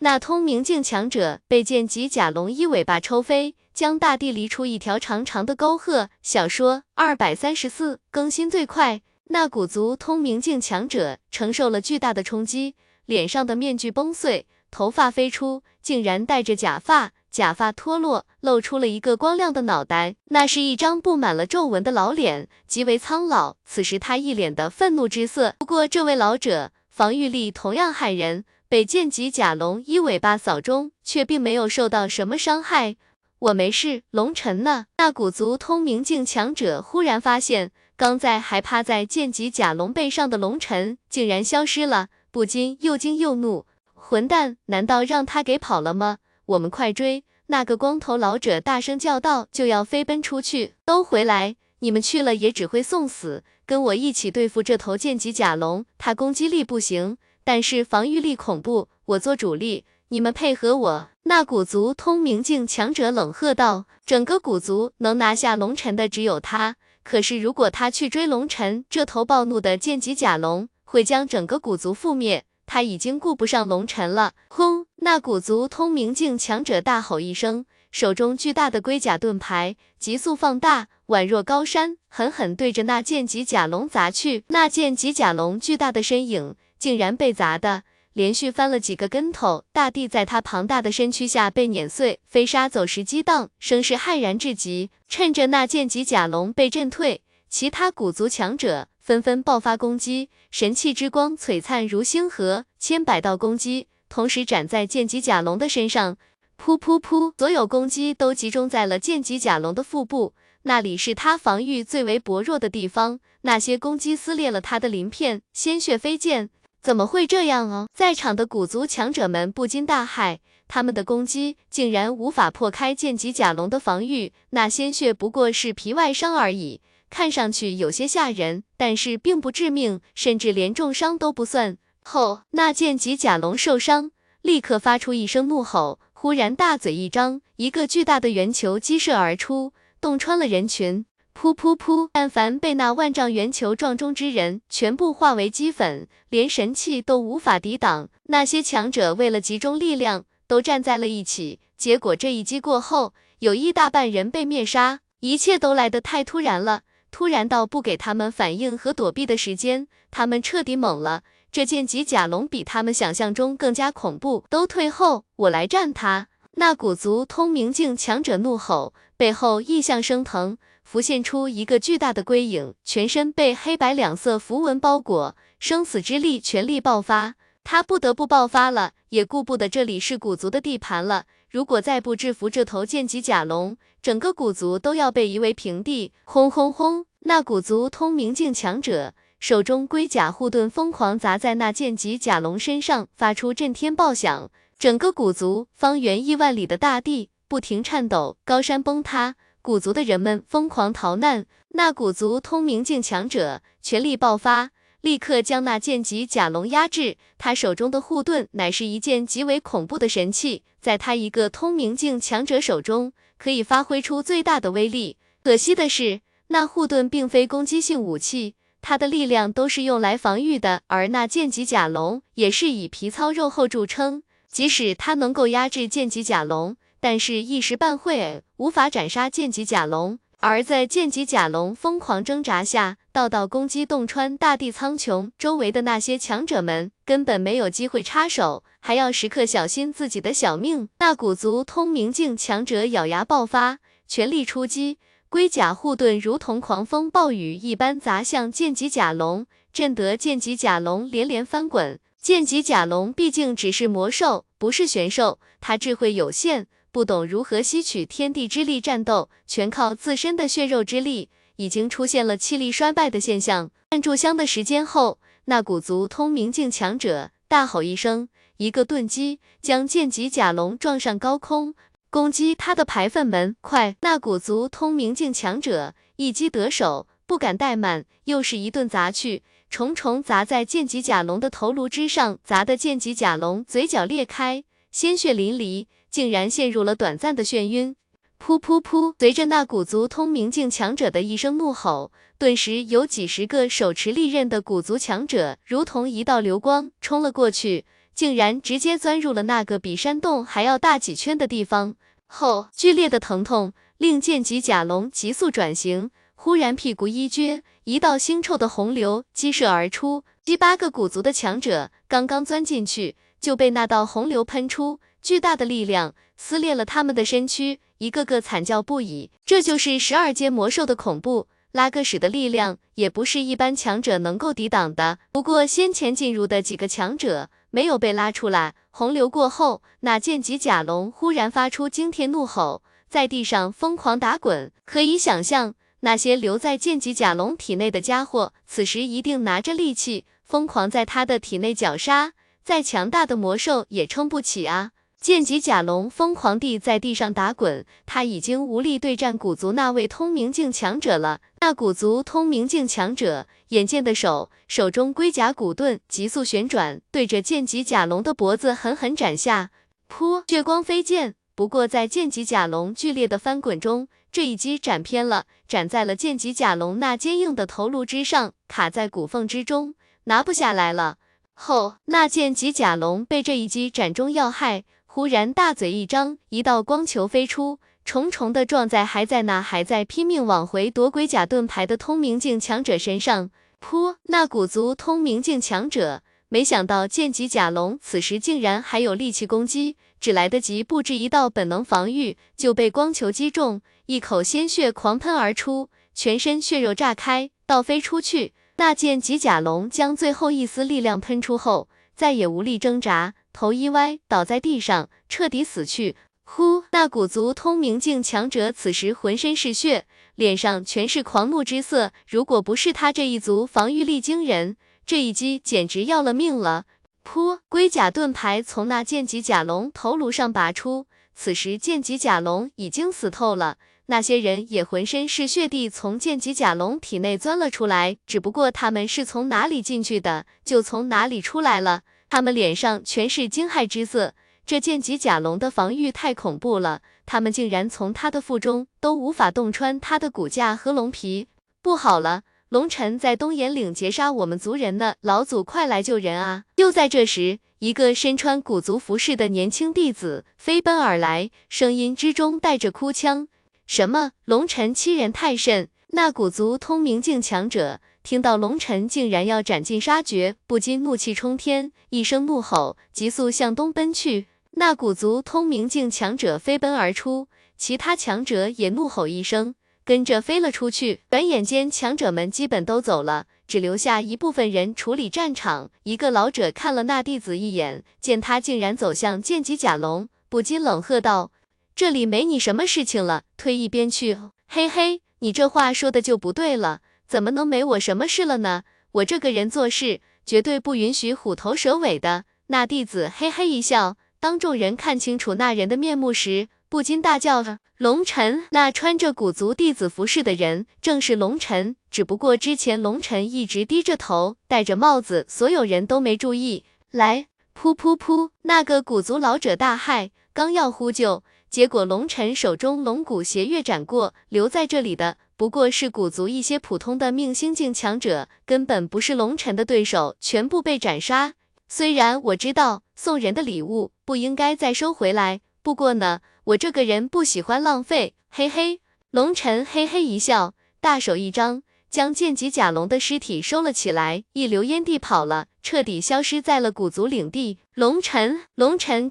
那通明境强者被剑及甲龙一尾巴抽飞，将大地犁出一条长长的沟壑。小说234更新最快。那古族通明境强者承受了巨大的冲击，脸上的面具崩碎，头发飞出，竟然戴着假发。假发脱落，露出了一个光亮的脑袋，那是一张布满了皱纹的老脸，极为苍老。此时他一脸的愤怒之色。不过这位老者防御力同样骇人，被剑及甲龙一尾巴扫中，却并没有受到什么伤害。我没事，龙尘呢？那古族通明境强者忽然发现，刚才还趴在剑及甲龙背上的龙尘竟然消失了，不禁又惊又怒。混蛋，难道让他给跑了吗？我们快追！那个光头老者大声叫道，就要飞奔出去。都回来，你们去了也只会送死。跟我一起对付这头剑脊甲龙，它攻击力不行，但是防御力恐怖。我做主力，你们配合我。那古族通明境强者冷喝道：“整个古族能拿下龙尘的只有他，可是如果他去追龙尘，这头暴怒的剑脊甲龙会将整个古族覆灭。”他已经顾不上龙尘了。轰！那古族通明境强者大吼一声，手中巨大的龟甲盾牌急速放大，宛若高山，狠狠对着那剑脊甲龙砸去。那剑脊甲龙巨大的身影竟然被砸的连续翻了几个跟头，大地在他庞大的身躯下被碾碎，飞沙走石激荡，声势骇然至极。趁着那剑脊甲龙被震退，其他古族强者纷纷爆发攻击，神器之光璀璨如星河，千百道攻击同时斩在剑脊甲龙的身上。噗噗噗，所有攻击都集中在了剑脊甲龙的腹部，那里是他防御最为薄弱的地方，那些攻击撕裂了他的鳞片，鲜血飞溅。怎么会这样哦？在场的古族强者们不禁大骇，他们的攻击竟然无法破开剑脊甲龙的防御，那鲜血不过是皮外伤而已。看上去有些吓人，但是并不致命，甚至连重伤都不算。后，那剑脊甲龙受伤，立刻发出一声怒吼，忽然大嘴一张，一个巨大的圆球激射而出，洞穿了人群。噗噗噗，但凡被那万丈圆球撞中之人，全部化为齑粉，连神器都无法抵挡。那些强者为了集中力量，都站在了一起，结果这一击过后，有一大半人被灭杀。一切都来得太突然了。突然到不给他们反应和躲避的时间，他们彻底懵了。这剑脊甲龙比他们想象中更加恐怖。都退后，我来战他！那古族通明境强者怒吼，背后异象升腾，浮现出一个巨大的龟影，全身被黑白两色符文包裹，生死之力全力爆发。他不得不爆发了，也顾不得这里是古族的地盘了。如果再不制服这头剑脊甲龙，整个古族都要被夷为平地。轰轰轰！那古族通明境强者手中龟甲护盾疯狂砸在那剑脊甲龙身上，发出震天爆响。整个古族方圆亿万里的大地不停颤抖，高山崩塌，古族的人们疯狂逃难。那古族通明境强者全力爆发，立刻将那剑脊甲龙压制。他手中的护盾乃是一件极为恐怖的神器，在他一个通明境强者手中可以发挥出最大的威力。可惜的是，那护盾并非攻击性武器，它的力量都是用来防御的，而那剑脊甲龙也是以皮糙肉厚著称。即使它能够压制剑脊甲龙，但是一时半会无法斩杀剑脊甲龙。而在剑脊甲龙疯狂挣扎下，道道攻击洞穿大地苍穹，周围的那些强者们根本没有机会插手，还要时刻小心自己的小命。那古族通明境强者咬牙爆发，全力出击，龟甲护盾如同狂风暴雨一般砸向剑脊甲龙，震得剑脊甲龙连连翻滚。剑脊甲龙毕竟只是魔兽，不是玄兽，它智慧有限，不懂如何吸取天地之力战斗，全靠自身的血肉之力，已经出现了气力衰败的现象。按住香的时间后，那古族通明境强者大吼一声，一个盾击将剑脊甲龙撞上高空，攻击他的排粪门。快！那古族通明境强者一击得手，不敢怠慢，又是一顿砸去，重重砸在剑脊甲龙的头颅之上，砸得剑脊甲龙嘴角裂开，鲜血淋漓，竟然陷入了短暂的眩晕。噗噗噗，随着那古族通明境强者的一声怒吼，顿时有几十个手持利刃的古族强者如同一道流光冲了过去，竟然直接钻入了那个比山洞还要大几圈的地方后，剧烈的疼痛令剑戟甲龙急速转型，忽然屁股一撅，一道腥臭的洪流激射而出。7、8个古族的强者刚刚钻进去，就被那道洪流喷出，巨大的力量撕裂了他们的身躯，一个个惨叫不已。这就是12阶魔兽的恐怖。 拉各史的力量也不是一般强者能够抵挡的。不过先前进入的几个强者没有被拉出来。洪流过后，那剑戟甲龙忽然发出惊天怒吼，在地上疯狂打滚。可以想象，那些留在剑戟甲龙体内的家伙，此时一定拿着利器，疯狂在他的体内绞杀。再强大的魔兽也撑不起啊！ 剑戟甲龙疯狂地在地上打滚，他已经无力对战古族那位通明境强者了。那古族通明境强者眼见的手中龟甲骨盾急速旋转，对着剑戟甲龙的脖子狠狠斩下，噗，血光飞溅。不过在剑戟甲龙剧烈的翻滚中，这一击斩偏了，斩在了剑戟甲龙那坚硬的头颅之上，卡在骨缝之中，拿不下来了。后，那剑戟甲龙被这一击斩中要害。 忽然大嘴一张，一道光球飞出，重重的撞在还在拼命往回夺龟甲盾牌的通明境强者身上。噗！那古族通明境强者没想到剑戟甲龙此时竟然还有力气攻击，只来得及布置一道本能防御，就被光球击中，一口鲜血狂喷而出，全身血肉炸开，倒飞出去。那剑戟甲龙将最后一丝力量喷出后，再也无力挣扎。 头一歪，倒在地上，彻底死去。呼！那古族通明境强者此时浑身是血，脸上全是狂怒之色。如果不是他这一族防御力惊人，这一击简直要了命了。噗！龟甲盾牌从那剑戟甲龙头颅上拔出，此时剑戟甲龙已经死透了。那些人也浑身是血地从剑戟甲龙体内钻了出来，只不过他们是从哪里进去的，就从哪里出来了。 他们脸上全是惊骇之色，这剑戟甲龙的防御太恐怖了，他们竟然从他的腹中都无法洞穿他的骨架和龙皮。不好了，龙尘在东岩岭截杀我们族人呢，老祖快来救人啊！就在这时，一个身穿古族服饰的年轻弟子飞奔而来，声音之中带着哭腔：“什么？龙尘欺人太甚！”那古族通明境强者。 听到龙尘竟然要斩尽杀绝，不禁怒气冲天，一声怒吼，急速向东奔去。那古族通明境强者飞奔而出，其他强者也怒吼一声，跟着飞了出去。转眼间，强者们基本都走了，只留下一部分人处理战场。一个老者看了那弟子一眼，见他竟然走向剑戟甲龙，不禁冷喝道：“这里没你什么事情了，退一边去！”嘿嘿，你这话说的就不对了。 怎么能没我什么事了呢？我这个人做事绝对不允许虎头蛇尾的。那弟子嘿嘿一笑，当众人看清楚那人的面目时，不禁大叫：“龙尘！”那穿着古族弟子服饰的人正是龙尘，只不过之前龙尘一直低着头，戴着帽子，所有人都没注意。来，噗噗噗！那个古族老者大骇，刚要呼救，结果龙尘手中龙骨斜月斩过，留在这里的。 不过是古族一些普通的命星境强者，根本不是龙尘的对手，全部被斩杀。虽然我知道送人的礼物不应该再收回来，不过呢，我这个人不喜欢浪费，嘿嘿。龙尘嘿嘿一笑，大手一张，将剑戟甲龙的尸体收了起来，一溜烟地跑了，彻底消失在了古族领地。龙尘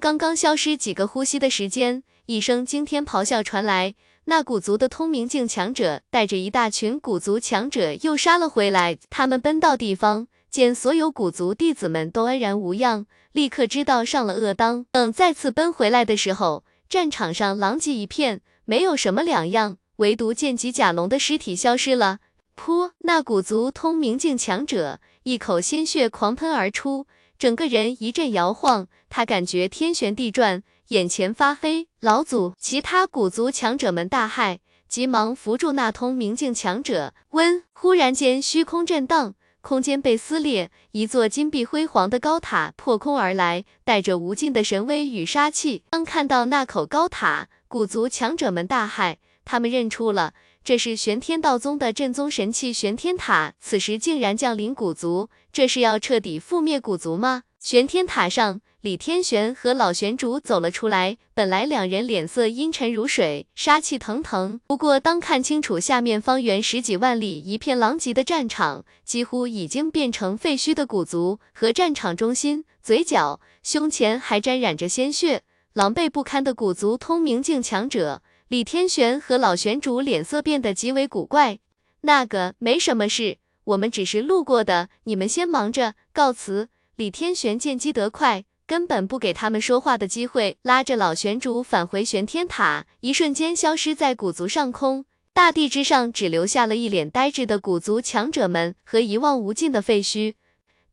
刚刚消失几个呼吸的时间，一声惊天咆哮传来。 那古族的通明境强者带着一大群古族强者又杀了回来。他们奔到地方，见所有古族弟子们都安然无恙，立刻知道上了恶当。等再次奔回来的时候，战场上狼藉一片，没有什么两样，唯独剑戟甲龙的尸体消失了。噗！那古族通明境强者一口鲜血狂喷而出，整个人一阵摇晃，他感觉天旋地转。 眼前发黑，老祖！其他古族强者们大骇，急忙扶住那通明境强者。温！忽然间，虚空震荡，空间被撕裂，一座金碧辉煌的高塔破空而来，带着无尽的神威与杀气。当看到那口高塔，古族强者们大骇，他们认出了这是玄天道宗的镇宗神器玄天塔，此时竟然降临古族，这是要彻底覆灭古族吗？玄天塔上。李天玄和老玄主走了出来。本来两人脸色阴沉如水，杀气腾腾。不过当看清楚下面方圆十几万里一片狼藉的战场，几乎已经变成废墟的骨族和战场中心，嘴角、胸前还沾染着鲜血，狼狈不堪的骨族通明境强者，李天玄和老玄主脸色变得极为古怪。那个没什么事，我们只是路过的，你们先忙着，告辞。李天玄见机得快。 根本不给他们说话的机会，拉着老玄主返回玄天塔，一瞬间消失在古族上空。大地之上只留下了一脸呆滞的古族强者们和一望无尽的废墟。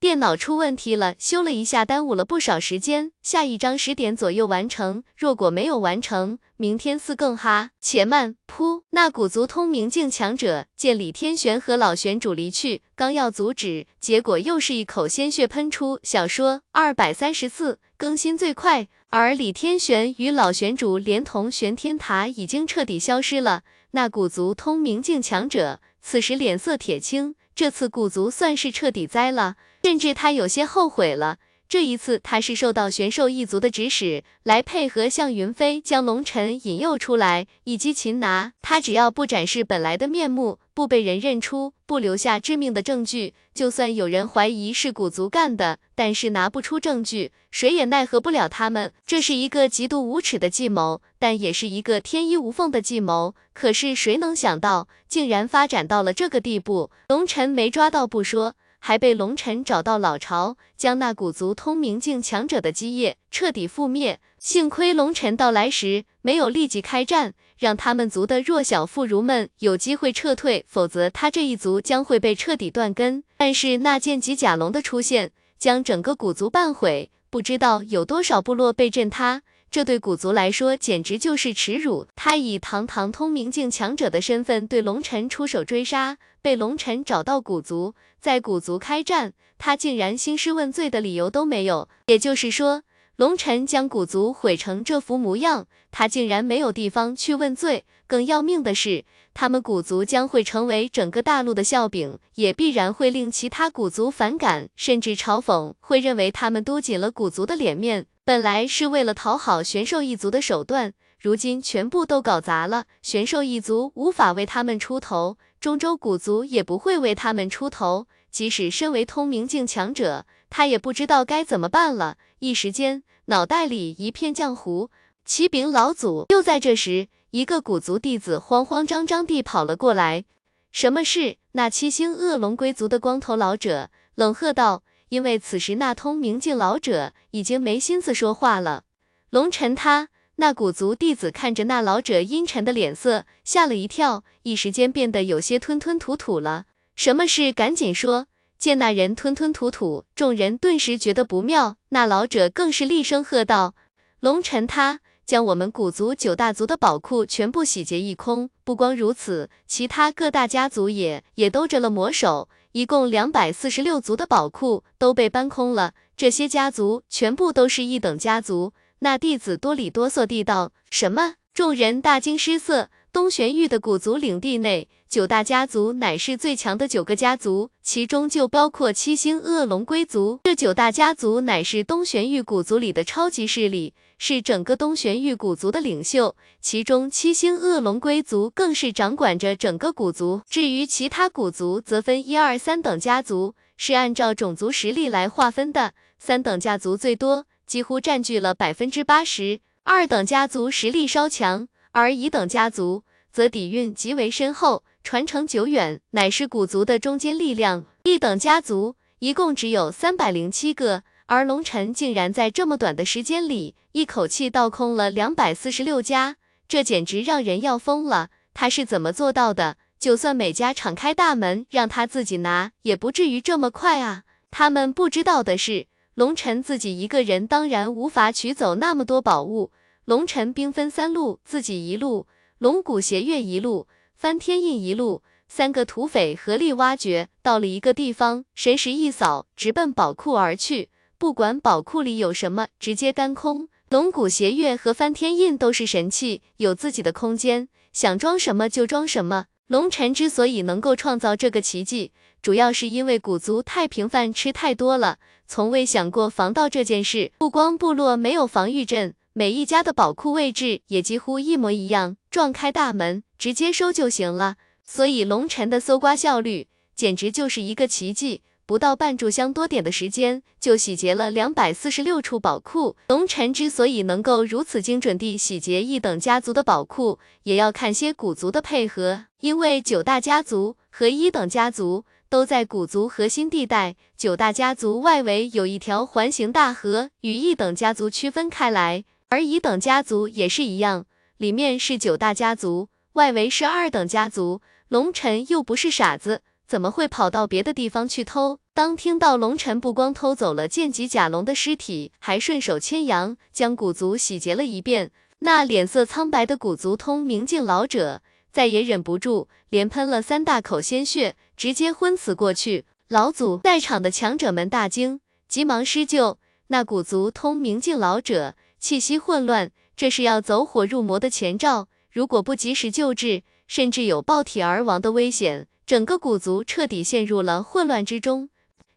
电脑出问题了，修了一下，耽误了不少时间。下一章10点左右完成，若果没有完成，明天四更哈。且慢，噗！那古族通明境强者见李天玄和老玄主离去，刚要阻止，结果又是一口鲜血喷出。小说234更新最快。而李天玄与老玄主连同玄天塔已经彻底消失了。那古族通明境强者此时脸色铁青，这次古族算是彻底栽了。 甚至他有些后悔了，这一次他是受到玄兽一族的指使，来配合向云飞将龙尘引诱出来，一击擒拿。他只要不展示本来的面目，不被人认出，不留下致命的证据，就算有人怀疑是古族干的，但是拿不出证据，谁也奈何不了他们。这是一个极度无耻的计谋，但也是一个天衣无缝的计谋。可是谁能想到，竟然发展到了这个地步？龙尘没抓到不说。 还被龙尘找到老巢，将那古族通明境强者的基业彻底覆灭。幸亏龙尘到来时没有立即开战，让他们族的弱小妇孺们有机会撤退，否则他这一族将会被彻底断根。但是那剑戟甲龙的出现，将整个古族半毁，不知道有多少部落被震塌。 这对古族来说简直就是耻辱。他以堂堂通明境强者的身份对龙尘出手追杀，被龙尘找到古族，在古族开战，他竟然兴师问罪的理由都没有。也就是说，龙尘将古族毁成这副模样，他竟然没有地方去问罪。更要命的是，他们古族将会成为整个大陆的笑柄，也必然会令其他古族反感，甚至嘲讽，会认为他们丢尽了古族的脸面。 本来是为了讨好玄兽一族的手段，如今全部都搞砸了。玄兽一族无法为他们出头，中州古族也不会为他们出头。即使身为通明境强者，他也不知道该怎么办了。一时间，脑袋里一片浆糊。启禀老祖！就在这时，一个古族弟子慌慌张张地跑了过来。什么事？那七星恶龙龟族的光头老者冷喝道。 因为此时那通明境老者已经没心思说话了。龙尘他那古族弟子看着那老者阴沉的脸色，吓了一跳，一时间变得有些吞吞吐吐了。什么事？赶紧说！见那人吞吞吐吐，众人顿时觉得不妙。那老者更是厉声喝道：“龙尘他将我们古族9大族的宝库全部洗劫一空！不光如此，其他各大家族也都着了魔手。” 一共246族的宝库都被搬空了，这些家族全部都是一等家族。那弟子哆里哆嗦地道：“什么？”众人大惊失色。东玄域的古族领地内，9大家族乃是最强的9个家族，其中就包括七星恶龙龟族。这9大家族乃是东玄域古族里的超级势力，是整个东玄域古族的领袖。其中七星恶龙龟族更是掌管着整个古族。至于其他古族，则分1、2、3等家族，是按照种族实力来划分的。3等家族最多，几乎占据了 80%； 2等家族实力稍强。 而1等家族则底蕴极为深厚，传承久远，乃是古族的中坚力量。1等家族一共只有307个，而龙尘竟然在这么短的时间里，一口气倒空了246家，这简直让人要疯了！他是怎么做到的？就算每家敞开大门让他自己拿，也不至于这么快啊！他们不知道的是，龙尘自己一个人当然无法取走那么多宝物。 龙尘兵分3路，自己一路，龙骨邪月一路，翻天印一路，3个土匪合力挖掘，到了一个地方，神识一扫，直奔宝库而去。不管宝库里有什么，直接干空。龙骨邪月和翻天印都是神器，有自己的空间，想装什么就装什么。龙晨之所以能够创造这个奇迹，主要是因为古族太平饭吃太多了，从未想过防盗这件事。不光部落没有防御阵，每一家的宝库位置也几乎一模一样，撞开大门直接收就行了。所以龙晨的搜刮效率简直就是一个奇迹，不到半炷香多点的时间就洗劫了246处宝库。龙晨之所以能够如此精准地洗劫一等家族的宝库，也要看些古族的配合，因为九大家族和一等家族都在古族核心地带，九大家族外围有一条环形大河与一等家族区分开来，而一等家族也是一样，里面是九大家族，外围是二等家族。龙晨又不是傻子，怎么会跑到别的地方去偷？当听到龙晨不光偷走了剑戟甲龙的尸体，还顺手牵羊将古族洗劫了一遍，那脸色苍白的古族通明镜老者再也忍不住，连喷了三大口鲜血，直接昏死过去。老祖在场的强者们大惊，急忙施救。那古族通明镜老者气息混乱，这是要走火入魔的前兆，如果不及时救治，甚至有爆体而亡的危险。整个古族彻底陷入了混乱之中。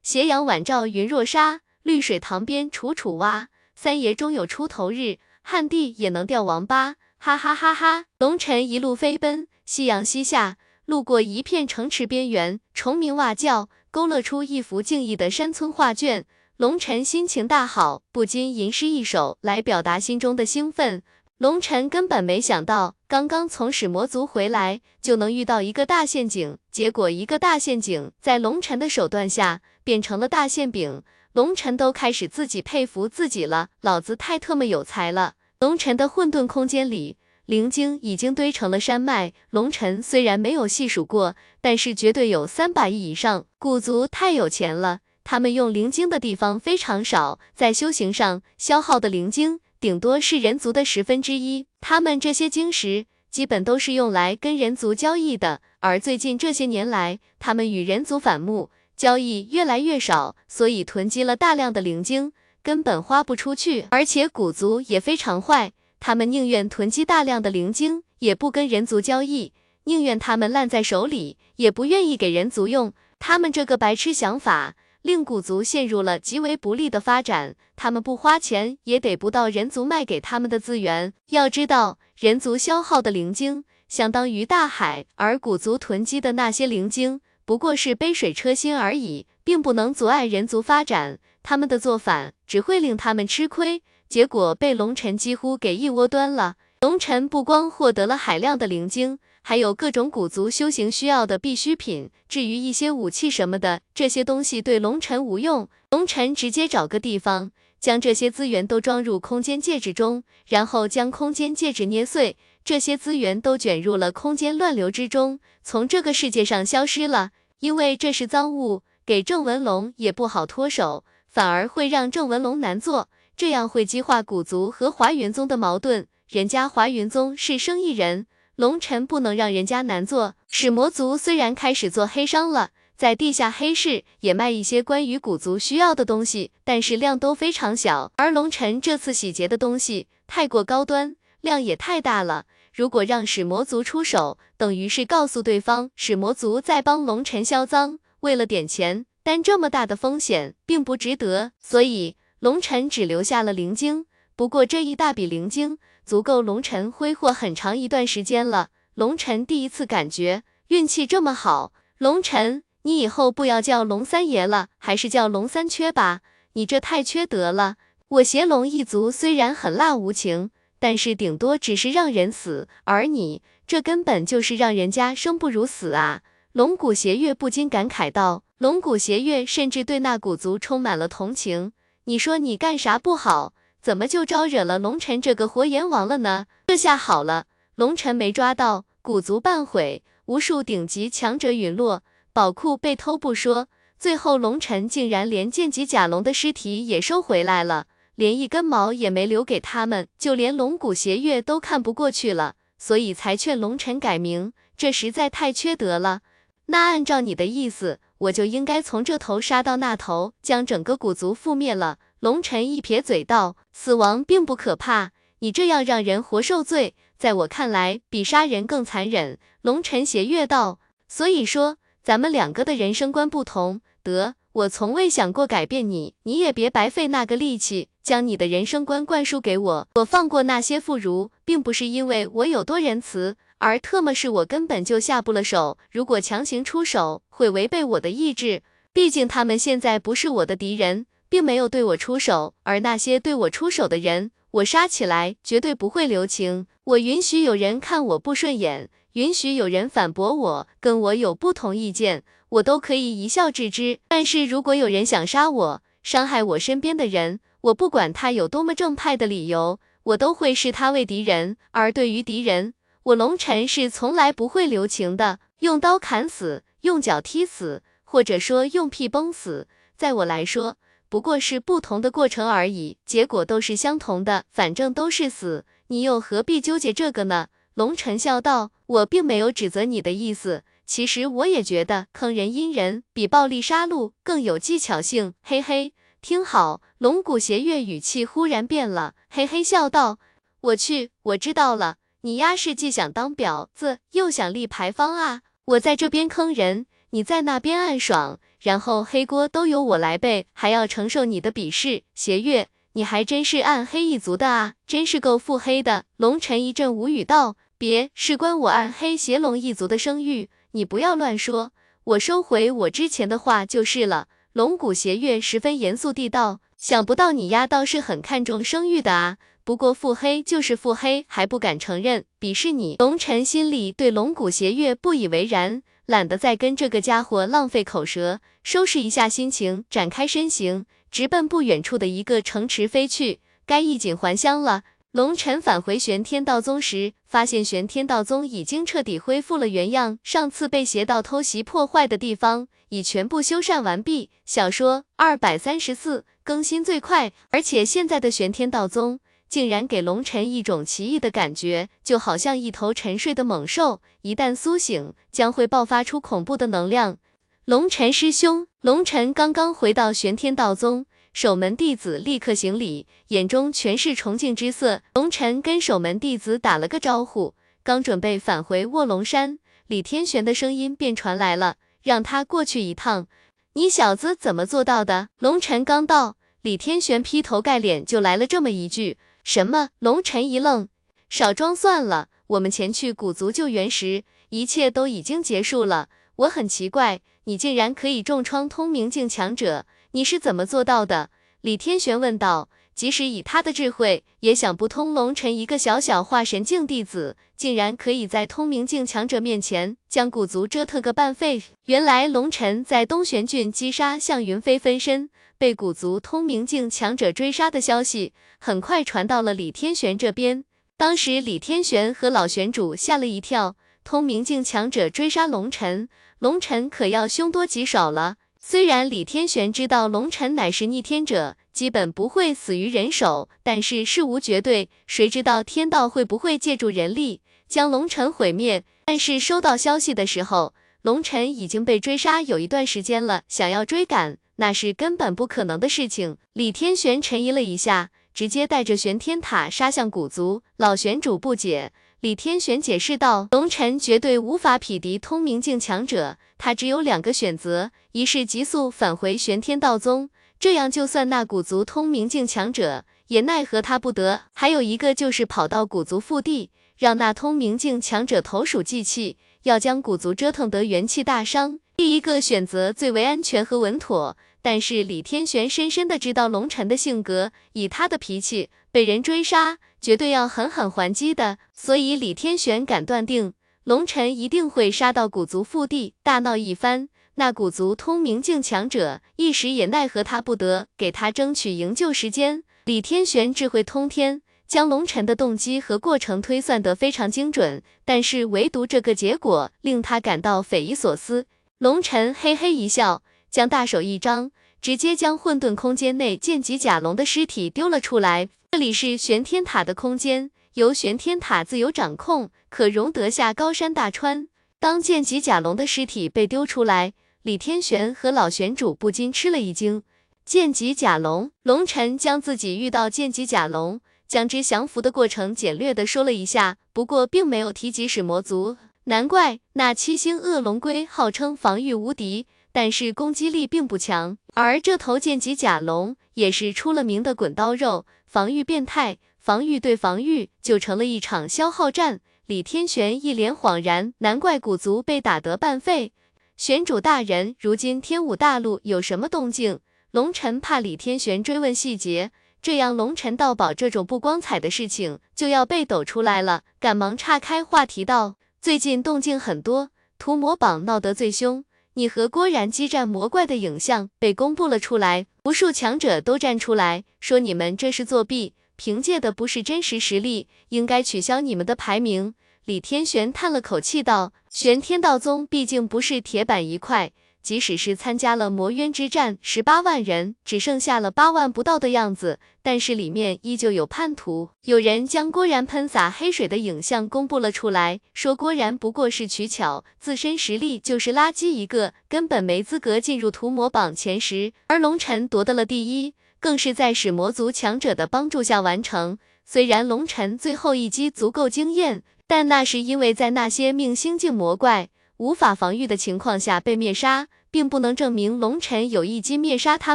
斜阳晚照云若纱，绿水塘边楚楚蛙。三爷终有出头日，旱地也能掉王八，哈哈哈哈！龙晨一路飞奔，夕阳西下，路过一片城池边缘，虫鸣蛙叫，勾勒出一幅静谧的山村画卷。龙晨心情大好，不禁吟诗一首来表达心中的兴奋。龙晨根本没想到，刚刚从始魔族回来就能遇到一个大陷阱，结果一个大陷阱在龙晨的手段下变成了大馅饼。龙晨都开始自己佩服自己了，老子太特么有才了。龙晨的混沌空间里，灵晶已经堆成了山脉，龙晨虽然没有细数过，但是绝对有300亿以上。古族太有钱了，他们用灵晶的地方非常少，在修行上消耗的灵晶顶多是人族的1/10，他们这些晶石基本都是用来跟人族交易的，而最近这些年来，他们与人族反目，交易越来越少，所以囤积了大量的灵晶，根本花不出去。而且古族也非常坏，他们宁愿囤积大量的灵晶，也不跟人族交易，宁愿他们烂在手里，也不愿意给人族用。他们这个白痴想法令古族陷入了极为不利的发展，他们不花钱也得不到人族卖给他们的资源。要知道，人族消耗的灵晶相当于大海，而古族囤积的那些灵晶不过是杯水车薪而已，并不能阻碍人族发展，他们的做法只会令他们吃亏，结果被龙晨几乎给一窝端了。龙晨不光获得了海量的灵晶，还有各种古族修行需要的必需品，至于一些武器什么的，这些东西对龙晨无用。龙晨直接找个地方，将这些资源都装入空间戒指中，然后将空间戒指捏碎，这些资源都卷入了空间乱流之中，从这个世界上消失了。因为这是赃物，给郑文龙也不好脱手，反而会让郑文龙难做，这样会激化古族和华云宗的矛盾，人家华云宗是生意人，龙晨不能让人家难做。始魔族虽然开始做黑商了，在地下黑市也卖一些关于古族需要的东西，但是量都非常小，而龙晨这次洗劫的东西太过高端，量也太大了，如果让始魔族出手，等于是告诉对方始魔族在帮龙晨销赃，为了点钱担这么大的风险并不值得。所以龙晨只留下了灵晶，不过这一大笔灵晶足够龙晨挥霍很长一段时间了。龙晨第一次感觉运气这么好。龙晨，你以后不要叫龙三爷了，还是叫龙三缺吧，你这太缺德了。我邪龙一族虽然狠辣无情，但是顶多只是让人死，而你这根本就是让人家生不如死啊。龙骨邪月不禁感慨道。龙骨邪月甚至对那古族充满了同情，你说你干啥不好，怎么就招惹了龙晨这个活阎王了呢？这下好了，龙晨没抓到，古族半毁，无数顶级强者陨落，宝库被偷不说，最后龙晨竟然连剑戟甲龙的尸体也收回来了，连一根毛也没留给他们，就连龙骨邪月都看不过去了，所以才劝龙晨改名，这实在太缺德了。那按照你的意思，我就应该从这头杀到那头，将整个古族覆灭了。龙晨一撇嘴道，死亡并不可怕，你这样让人活受罪，在我看来比杀人更残忍。”龙晨邪月道：“所以说咱们两个的人生观不同，得，我从未想过改变你，你也别白费那个力气，将你的人生观灌输给我。我放过那些妇孺，并不是因为我有多仁慈，而特么是我根本就下不了手。如果强行出手，会违背我的意志。毕竟他们现在不是我的敌人，并没有对我出手，而那些对我出手的人，我杀起来绝对不会留情。我允许有人看我不顺眼，允许有人反驳我，跟我有不同意见，我都可以一笑置之。但是如果有人想杀我，伤害我身边的人，我不管他有多么正派的理由，我都会视他为敌人。而对于敌人，我龙晨是从来不会留情的。用刀砍死，用脚踢死，或者说用屁崩死，在我来说不过是不同的过程而已，结果都是相同的，反正都是死，你又何必纠结这个呢？龙晨笑道：“我并没有指责你的意思，其实我也觉得坑人阴人比暴力杀戮更有技巧性。”嘿嘿，听好，龙骨邪月语气忽然变了，嘿嘿笑道：“我去，我知道了，你丫是既想当婊子又想立牌坊啊！我在这边坑人，你在那边暗爽，然后黑锅都由我来背，还要承受你的鄙视。邪月，你还真是暗黑一族的啊，真是够腹黑的。”龙晨一阵无语道：“别，事关我暗黑邪龙一族的声誉，你不要乱说，我收回我之前的话就是了。”龙骨邪月十分严肃地道：“想不到你丫倒是很看重声誉的啊，不过腹黑就是腹黑，还不敢承认，鄙视你。”龙晨心里对龙骨邪月不以为然，懒得再跟这个家伙浪费口舌，收拾一下心情，展开身形，直奔不远处的一个城池飞去。该衣锦还乡了。龙晨返回玄天道宗时，发现玄天道宗已经彻底恢复了原样，上次被邪道偷袭破坏的地方已全部修缮完毕。小说234更新最快。而且现在的玄天道宗竟然给龙晨一种奇异的感觉，就好像一头沉睡的猛兽，一旦苏醒将会爆发出恐怖的能量。龙晨师兄。龙晨刚刚回到玄天道宗，守门弟子立刻行礼，眼中全是崇敬之色。龙晨跟守门弟子打了个招呼，刚准备返回卧龙山，李天玄的声音便传来了，让他过去一趟。“你小子怎么做到的？”龙晨刚到，李天玄劈头盖脸就来了这么一句。“什么？”龙晨一愣，少装算了，我们前去古族救援时，一切都已经结束了，我很奇怪，你竟然可以重创通明境强者，你是怎么做到的？”李天玄问道，即使以他的智慧，也想不通龙晨一个小小化神境弟子，竟然可以在通明境强者面前将古族折腾个半废。原来龙晨在东玄郡击杀向云飞分身，被古族通明境强者追杀的消息很快传到了李天玄这边。当时李天玄和老玄主吓了一跳，通明境强者追杀龙晨，龙晨可要凶多吉少了。虽然李天玄知道龙晨乃是逆天者，基本不会死于人手，但是事无绝对，谁知道天道会不会借助人力将龙晨毁灭。但是收到消息的时候，龙晨已经被追杀有一段时间了，想要追赶那是根本不可能的事情。李天玄沉吟了一下，直接带着玄天塔杀向古族。老玄主不解，李天玄解释道：“龙晨绝对无法匹敌通明境强者，他只有两个选择，一是急速返回玄天道宗，这样就算那古族通明境强者也奈何他不得；还有一个就是跑到古族腹地，让那通明境强者投鼠忌器，要将古族折腾得元气大伤。第一个选择最为安全和稳妥。”但是李天玄深深的知道龙晨的性格，以他的脾气，被人追杀绝对要狠狠还击的，所以李天玄敢断定龙晨一定会杀到古族腹地大闹一番，那古族通明境强者一时也奈何他不得，给他争取营救时间。李天玄智慧通天，将龙晨的动机和过程推算得非常精准，但是唯独这个结果令他感到匪夷所思。龙晨嘿嘿一笑，将大手一张，直接将混沌空间内剑戟甲龙的尸体丢了出来。这里是玄天塔的空间，由玄天塔自由掌控，可容得下高山大川。当剑戟甲龙的尸体被丢出来，李天玄和老玄主不禁吃了一惊。剑戟甲龙。龙晨将自己遇到剑戟甲龙将之降服的过程简略的说了一下，不过并没有提及始魔族。难怪那七星恶龙龟号称防御无敌，但是攻击力并不强。而这头剑脊甲龙也是出了名的滚刀肉，防御变态，防御对防御，就成了一场消耗战。李天玄一脸恍然，难怪古族被打得半废。玄主大人，如今天武大陆有什么动静？龙晨怕李天玄追问细节，这样龙晨盗宝这种不光彩的事情就要被抖出来了，赶忙岔开话题道：最近动静很多，屠魔榜闹得最凶，你和郭然激战魔怪的影像被公布了出来，无数强者都站出来说你们这是作弊，凭借的不是真实实力，应该取消你们的排名。李天玄叹了口气道：玄天道宗毕竟不是铁板一块，即使是参加了魔渊之战18万人，只剩下了8万不到的样子，但是里面依旧有叛徒。有人将郭然喷洒黑水的影像公布了出来，说郭然不过是取巧，自身实力就是垃圾一个，根本没资格进入屠魔榜前10。而龙晨夺得了第一，更是在始魔族强者的帮助下完成。虽然龙晨最后一击足够惊艳，但那是因为在那些命星境魔怪无法防御的情况下被灭杀，并不能证明龙晨有一击灭杀他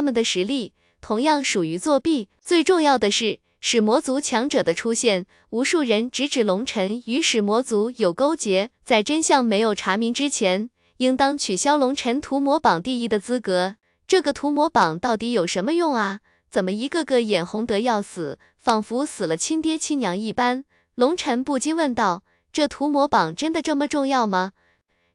们的实力，同样属于作弊。最重要的是，始魔族强者的出现，无数人直指龙晨与始魔族有勾结，在真相没有查明之前，应当取消龙晨屠魔榜第一的资格。这个屠魔榜到底有什么用啊？怎么一个个眼红得要死，仿佛死了亲爹亲娘一般。龙晨不禁问道：这屠魔榜真的这么重要吗？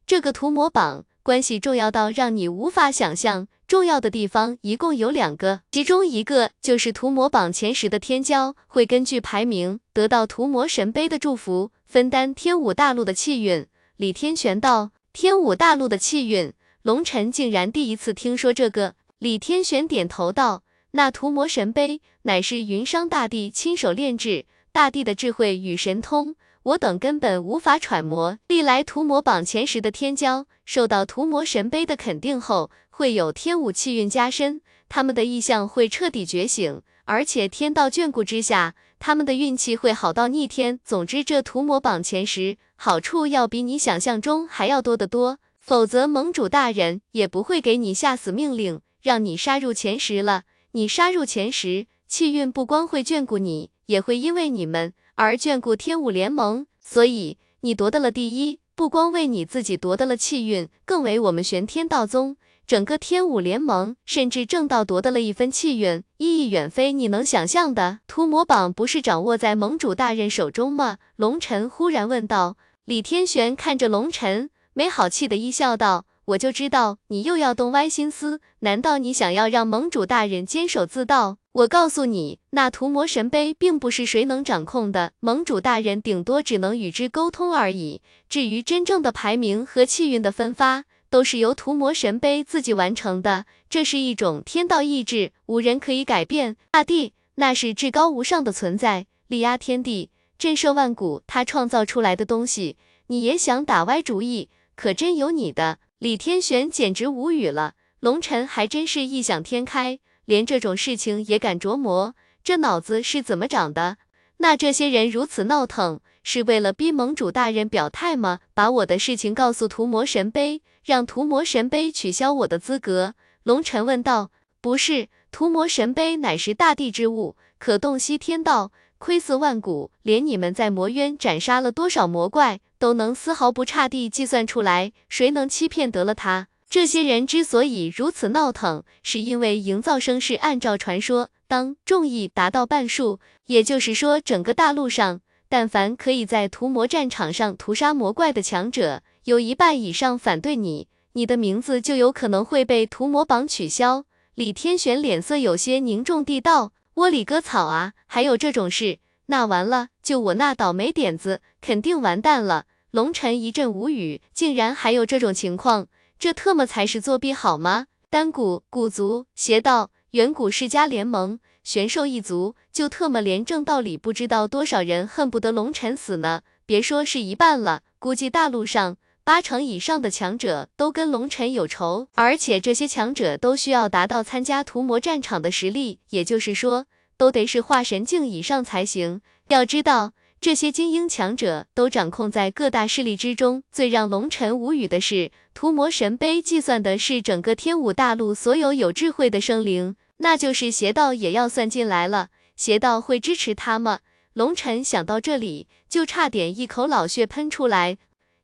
这个屠魔榜关系重要到让你无法想象，重要的地方一共有2个，其中一个就是屠魔榜前10的天骄会根据排名得到屠魔神杯的祝福，分担天武大陆的气运。李天玄道：天武大陆的气运？龙晨竟然第一次听说这个。李天玄点头道：那屠魔神杯乃是云商大帝亲手炼制，大帝的智慧与神通我等根本无法揣摩。历来屠魔榜前10的天骄受到屠魔神杯的肯定后，会有天武气运加深，他们的意向会彻底觉醒，而且天道眷顾之下，他们的运气会好到逆天。总之这屠魔榜前10好处要比你想象中还要多得多，否则盟主大人也不会给你下死命令让你杀入前10了。你杀入前10，气运不光会眷顾你，也会因为你们而眷顾天武联盟，所以你夺得了第一，不光为你自己夺得了气运，更为我们玄天道宗整个天武联盟甚至正道夺得了一分气运，意义远非你能想象的。屠魔榜不是掌握在盟主大人手中吗？龙晨忽然问道。李天玄看着龙晨，没好气的一笑道：我就知道你又要动歪心思，难道你想要让盟主大人坚守自盗？我告诉你，那屠魔神杯并不是谁能掌控的，盟主大人顶多只能与之沟通而已。至于真正的排名和气运的分发，都是由屠魔神杯自己完成的，这是一种天道意志，无人可以改变。大帝那是至高无上的存在，力压天地，震慑万古，他创造出来的东西，你也想打歪主意，可真有你的。李天玄简直无语了，龙晨还真是异想天开，连这种事情也敢琢磨，这脑子是怎么长的？那这些人如此闹腾，是为了逼盟主大人表态吗？把我的事情告诉屠魔神杯，让屠魔神杯取消我的资格？龙晨问道。不是，屠魔神杯乃是大地之物，可洞悉天道，窥伺万古，连你们在魔渊斩杀了多少魔怪都能丝毫不差地计算出来，谁能欺骗得了他？这些人之所以如此闹腾，是因为营造声势。按照传说，当众议达到半数，也就是说整个大陆上但凡可以在屠魔战场上屠杀魔怪的强者，有1半以上反对你，你的名字就有可能会被屠魔榜取消。李天玄脸色有些凝重地道：窝里割草啊，还有这种事？那完了，就我那倒霉点子肯定完蛋了。龙晨一阵无语，竟然还有这种情况，这特么才是作弊好吗？单古、古族、邪道、远古世家联盟、玄兽一族，就特么连正道理不知道多少人恨不得龙晨死呢，别说是1半了，估计大陆上8成以上的强者都跟龙晨有仇，而且这些强者都需要达到参加屠魔战场的实力，也就是说都得是化神境以上才行。要知道，这些精英强者都掌控在各大势力之中。最让龙尘无语的是，屠魔神杯计算的是整个天武大陆所有有智慧的生灵，那就是邪道也要算进来了。邪道会支持他吗？龙尘想到这里，就差点一口老血喷出来。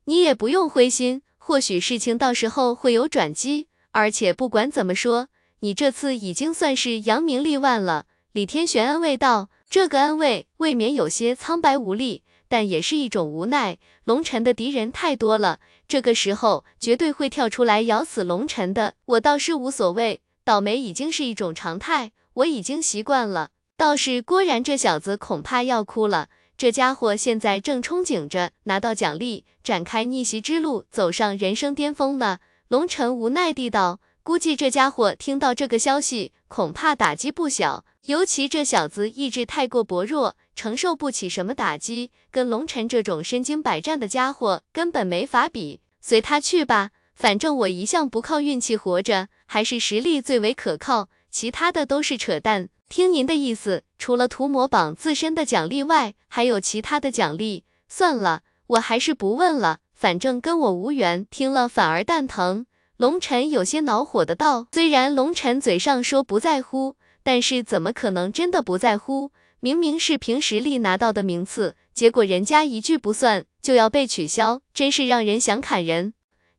你也不用灰心，或许事情到时候会有转机。而且不管怎么说，你这次已经算是扬名立万了。李天玄安慰道。这个安慰未免有些苍白无力，但也是一种无奈。龙尘的敌人太多了，这个时候绝对会跳出来咬死龙尘的。我倒是无所谓，倒霉已经是一种常态，我已经习惯了。倒是郭然这小子恐怕要哭了，这家伙现在正憧憬着拿到奖励，展开逆袭之路，走上人生巅峰呢。龙尘无奈地道，估计这家伙听到这个消息，恐怕打击不小。尤其这小子意志太过薄弱，承受不起什么打击，跟龙尘这种身经百战的家伙根本没法比。随他去吧，反正我一向不靠运气活着，还是实力最为可靠，其他的都是扯淡。听您的意思，除了屠魔榜自身的奖励外，还有其他的奖励？算了，我还是不问了，反正跟我无缘。听了反而蛋疼，龙尘有些恼火的道。虽然龙尘嘴上说不在乎，但是怎么可能真的不在乎？明明是凭实力拿到的名次，结果人家一句不算就要被取消，真是让人想砍人。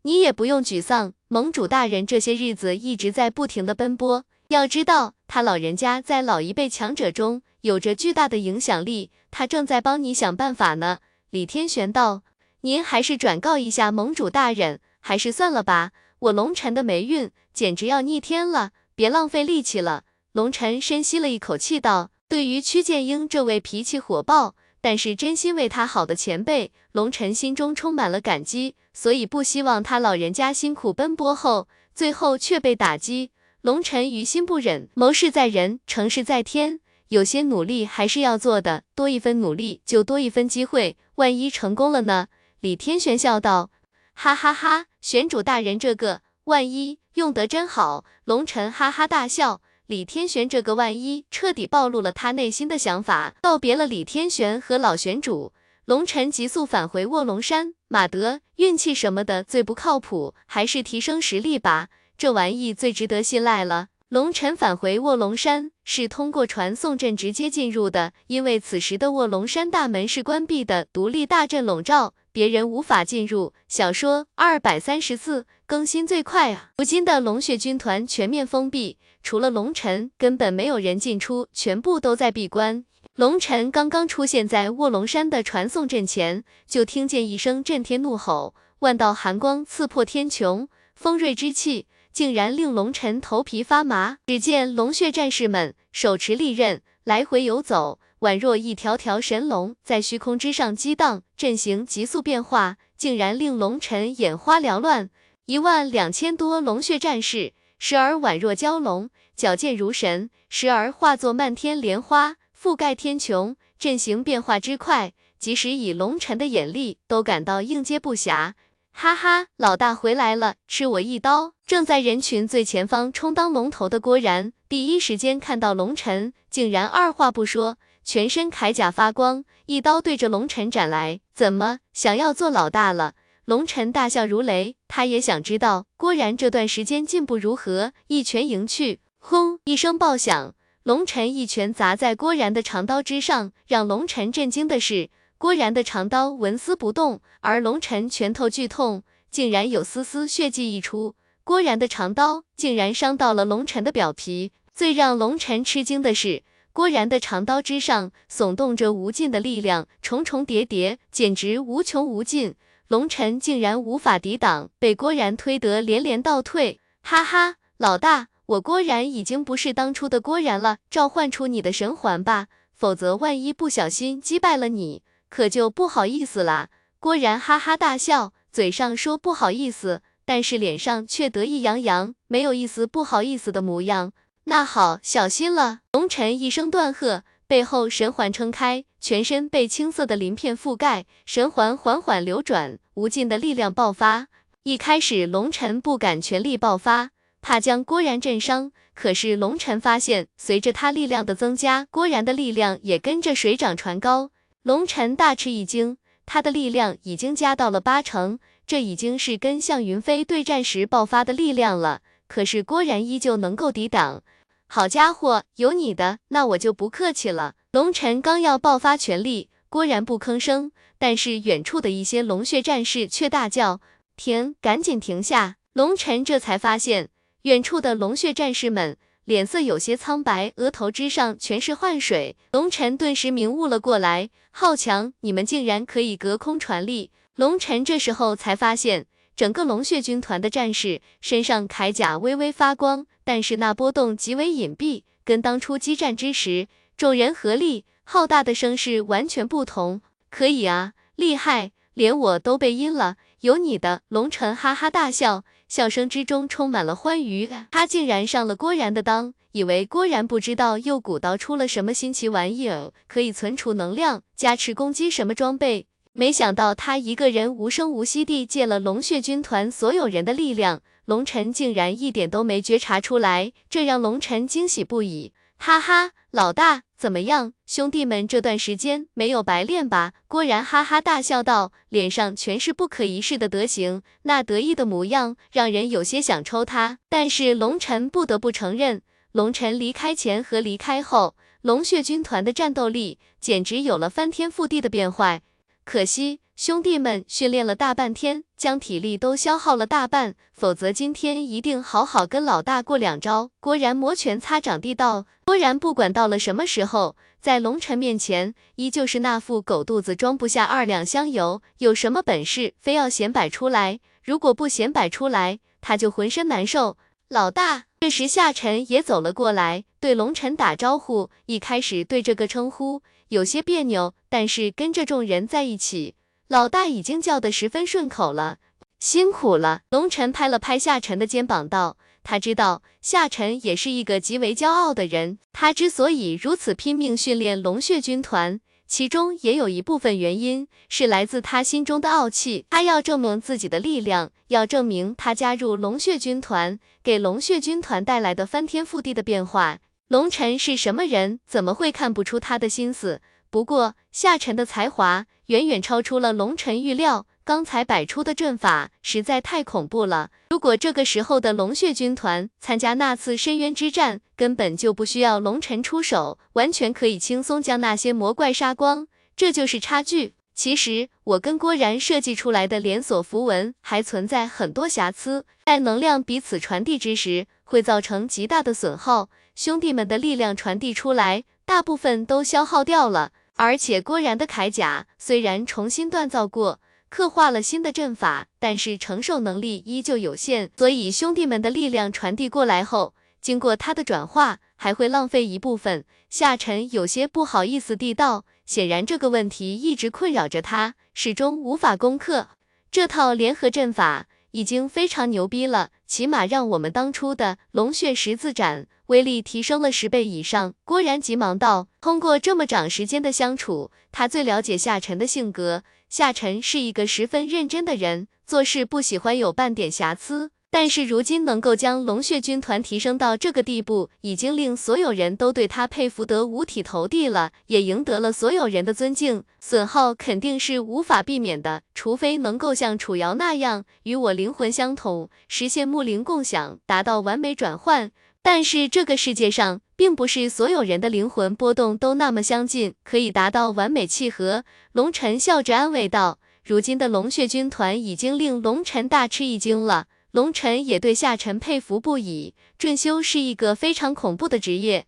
你也不用沮丧，盟主大人这些日子一直在不停的奔波，要知道他老人家在老一辈强者中有着巨大的影响力，他正在帮你想办法呢。李天玄道。您还是转告一下盟主大人，还是算了吧，我龙尘的霉运简直要逆天了，别浪费力气了。龙尘深吸了一口气道。对于屈剑英这位脾气火爆，但是真心为他好的前辈，龙尘心中充满了感激，所以不希望他老人家辛苦奔波后，最后却被打击。龙尘于心不忍，谋事在人，成事在天，有些努力还是要做的，多一分努力就多一分机会，万一成功了呢？李天玄笑道。哈哈哈，玄主大人这个万一用得真好。龙尘哈哈大笑。李天玄这个万一彻底暴露了他内心的想法。告别了李天玄和老玄主，龙尘急速返回卧龙山。马德，运气什么的最不靠谱，还是提升实力吧，这玩意最值得信赖了。龙尘返回卧龙山是通过传送阵直接进入的，因为此时的卧龙山大门是关闭的，独立大阵笼罩，别人无法进入。小说234更新最快啊！如今的龙血军团全面封闭，除了龙尘根本没有人进出，全部都在闭关。龙尘刚刚出现在卧龙山的传送阵前，就听见一声震天怒吼，万道寒光刺破天穹，锋锐之气竟然令龙尘头皮发麻。只见龙血战士们手持利刃来回游走，宛若一条条神龙在虚空之上激荡，阵型急速变化，竟然令龙尘眼花缭乱。12000多龙血战士，时而宛若蛟龙，矫健如神，时而化作漫天莲花，覆盖天穹，阵型变化之快，即使以龙尘的眼力都感到应接不暇。哈哈，老大回来了，吃我一刀。正在人群最前方充当龙头的郭然第一时间看到龙尘，竟然二话不说，全身铠甲发光，一刀对着龙尘斩来。怎么，想要做老大了？龙尘大笑如雷，他也想知道郭然这段时间进步如何，一拳迎去。轰一声爆响，龙尘一拳砸在郭然的长刀之上。让龙尘震惊的是，郭然的长刀纹丝不动，而龙尘拳头剧痛，竟然有丝丝血迹溢出。郭然的长刀竟然伤到了龙尘的表皮。最让龙尘吃惊的是，郭然的长刀之上耸动着无尽的力量，重重叠叠，简直无穷无尽。龙尘竟然无法抵挡，被郭然推得连连倒退。哈哈，老大，我郭然已经不是当初的郭然了，召唤出你的神环吧，否则万一不小心击败了你，可就不好意思啦。郭然哈哈大笑，嘴上说不好意思，但是脸上却得意洋洋，没有一丝不好意思的模样。那好，小心了。龙尘一声断喝，背后神环撑开，全身被青色的鳞片覆盖，神环缓缓流转，无尽的力量爆发。一开始龙尘不敢全力爆发，怕将郭然震伤，可是龙晨发现，随着他力量的增加，郭然的力量也跟着水涨船高。龙晨大吃一惊，他的力量已经加到了8成，这已经是跟向云飞对战时爆发的力量了。可是郭然依旧能够抵挡。好家伙，有你的，那我就不客气了。龙晨刚要爆发全力，郭然不吭声，但是远处的一些龙血战士却大叫：“停！赶紧停下！”龙晨这才发现，远处的龙血战士们脸色有些苍白，额头之上全是汗水。龙晨顿时明悟了过来，好强，你们竟然可以隔空传力！龙晨这时候才发现，整个龙血军团的战士身上铠甲微微发光，但是那波动极为隐蔽，跟当初激战之时众人合力浩大的声势完全不同。可以啊，厉害，连我都被阴了，有你的！龙晨哈哈大笑，笑声之中充满了欢愉，他竟然上了郭然的当，以为郭然不知道又鼓捣出了什么新奇玩意儿，可以存储能量，加持攻击什么装备，没想到他一个人无声无息地借了龙血军团所有人的力量，龙晨竟然一点都没觉察出来，这让龙晨惊喜不已。哈哈，老大怎么样，兄弟们这段时间没有白练吧？郭然哈哈大笑道，脸上全是不可一世的德行，那得意的模样让人有些想抽他。但是龙晨不得不承认，龙晨离开前和离开后，龙血军团的战斗力简直有了翻天覆地的变化。可惜兄弟们训练了大半天，将体力都消耗了大半，否则今天一定好好跟老大过两招。郭然摩拳擦掌地道。郭然不管到了什么时候，在龙晨面前依旧是那副狗肚子装不下2两香油，有什么本事非要显摆出来，如果不显摆出来他就浑身难受。老大，这时夏晨也走了过来，对龙晨打招呼。一开始对这个称呼有些别扭，但是跟着众人在一起，老大已经叫得十分顺口了，辛苦了。龙晨拍了拍夏晨的肩膀道，他知道夏晨也是一个极为骄傲的人，他之所以如此拼命训练龙血军团，其中也有一部分原因是来自他心中的傲气，他要证明自己的力量，要证明他加入龙血军团给龙血军团带来的翻天覆地的变化。龙晨是什么人，怎么会看不出他的心思？不过夏晨的才华远远超出了龙晨预料，刚才摆出的阵法实在太恐怖了，如果这个时候的龙血军团参加那次深渊之战，根本就不需要龙晨出手，完全可以轻松将那些魔怪杀光，这就是差距。其实我跟郭然设计出来的连锁符文还存在很多瑕疵，在能量彼此传递之时会造成极大的损耗，兄弟们的力量传递出来大部分都消耗掉了。而且郭然的铠甲虽然重新锻造过，刻画了新的阵法，但是承受能力依旧有限，所以兄弟们的力量传递过来后，经过他的转化还会浪费一部分。夏晨有些不好意思地道，显然这个问题一直困扰着他，始终无法攻克。这套联合阵法已经非常牛逼了，起码让我们当初的龙血十字斩威力提升了10倍以上。郭然急忙道。通过这么长时间的相处，他最了解夏晨的性格，夏晨是一个十分认真的人，做事不喜欢有半点瑕疵，但是如今能够将龙血军团提升到这个地步，已经令所有人都对他佩服得五体投地了，也赢得了所有人的尊敬。损耗肯定是无法避免的，除非能够像楚瑶那样与我灵魂相同，实现木灵共享，达到完美转换。但是这个世界上并不是所有人的灵魂波动都那么相近，可以达到完美契合。龙晨笑着安慰道。如今的龙血军团已经令龙晨大吃一惊了，龙晨也对夏晨佩服不已，正修是一个非常恐怖的职业。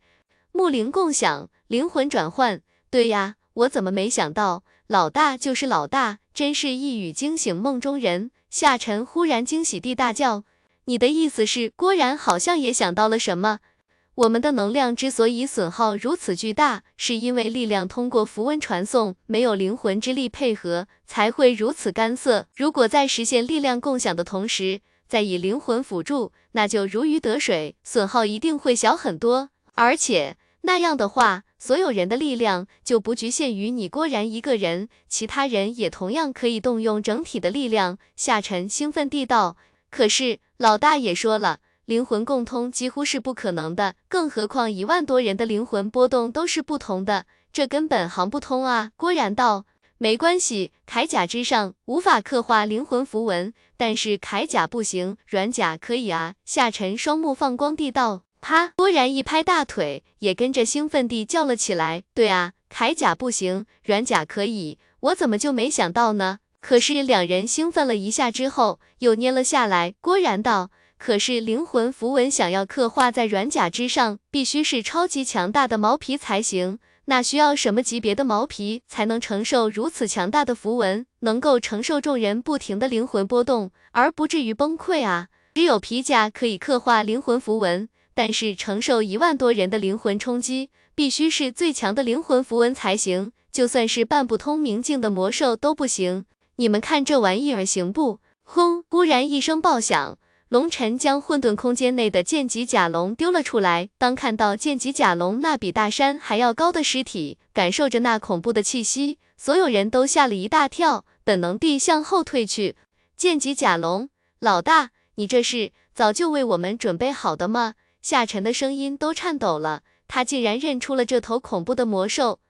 木灵共享，灵魂转换，对呀，我怎么没想到，老大就是老大，真是一语惊醒梦中人。夏晨忽然惊喜地大叫，你的意思是郭然好像也想到了什么？我们的能量之所以损耗如此巨大，是因为力量通过符文传送，没有灵魂之力配合，才会如此干涩。如果在实现力量共享的同时再以灵魂辅助，那就如鱼得水，损耗一定会小很多。而且那样的话，所有人的力量就不局限于你郭然一个人，其他人也同样可以动用整体的力量。夏晨兴奋地道。可是老大也说了，灵魂共通几乎是不可能的，更何况1万多人的灵魂波动都是不同的，这根本行不通啊！郭然道。没关系，铠甲之上无法刻画灵魂符文，但是铠甲不行，软甲可以啊！夏晨双目放光地道。啪！郭然一拍大腿，也跟着兴奋地叫了起来。对啊，铠甲不行，软甲可以，我怎么就没想到呢？ 可是两人兴奋了一下之后，又捏了下来。郭然道：“可是灵魂符文想要刻画在软甲之上，必须是超级强大的毛皮才行。那需要什么级别的毛皮才能承受如此强大的符文，能够承受众人不停的灵魂波动，而不至于崩溃啊？只有皮甲可以刻画灵魂符文，但是承受1万多人的灵魂冲击，必须是最强的灵魂符文才行。就算是半不通明境的魔兽都不行。” 你们看这玩意儿行不？轰！忽然一声爆响，龙晨将混沌空间内的剑戟甲龙丢了出来。当看到剑戟甲龙那比大山还要高的尸体，感受着那恐怖的气息，所有人都吓了一大跳，本能地向后退去。剑戟甲龙，老大，你这是早就为我们准备好的吗？夏晨的声音都颤抖了，他竟然认出了这头恐怖的魔兽。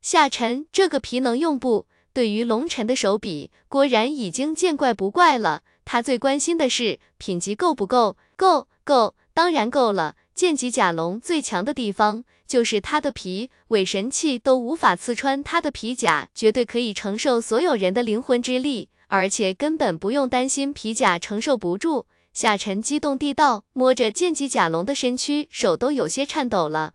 夏晨，这个皮能用不？ 对于龙晨的手笔，郭然已经见怪不怪了。他最关心的是品级够不够？够，当然够了。剑戟甲龙最强的地方就是它的皮，伪神器都无法刺穿它的皮甲，绝对可以承受所有人的灵魂之力，而且根本不用担心皮甲承受不住。夏晨激动地道，摸着剑戟甲龙的身躯，手都有些颤抖了。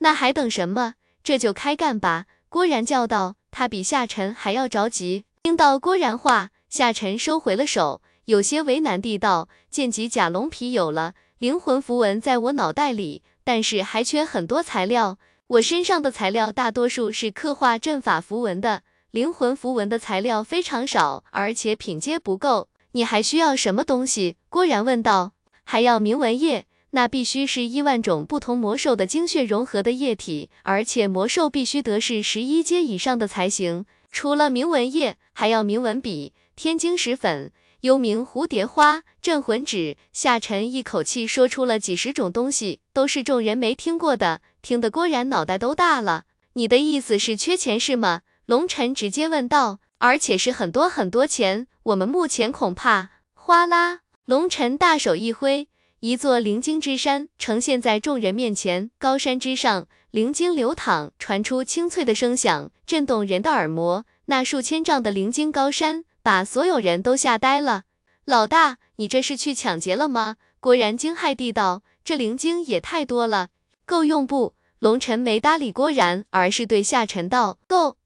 那还等什么？这就开干吧！郭然叫道。 他比夏晨还要着急。听到郭然话，夏晨收回了手，有些为难地道：“剑戟甲龙皮有了，灵魂符文在我脑袋里，但是还缺很多材料。我身上的材料大多数是刻画阵法符文的，灵魂符文的材料非常少，而且品阶不够。你还需要什么东西？”郭然问道。“还要铭文液。” 那必须是1万种不同魔兽的精血融合的液体，而且魔兽必须得是11阶以上的才行。除了铭文液，还要铭文笔、天晶石粉、幽冥蝴蝶花、镇魂纸。夏晨一口气说出了几10种东西，都是众人没听过的，听得郭然脑袋都大了。你的意思是缺钱是吗？龙晨直接问道，而且是很多很多钱。我们目前恐怕……哗啦！龙晨大手一挥。 一座灵晶之山呈现在众人面前，高山之上，灵晶流淌，传出清脆的声响，震动人的耳膜。那数千丈的灵晶高山，把所有人都吓呆了。老大，你这是去抢劫了吗？郭然惊骇地道：“这灵晶也太多了，够用不？”龙晨没搭理郭然，而是对夏晨道：“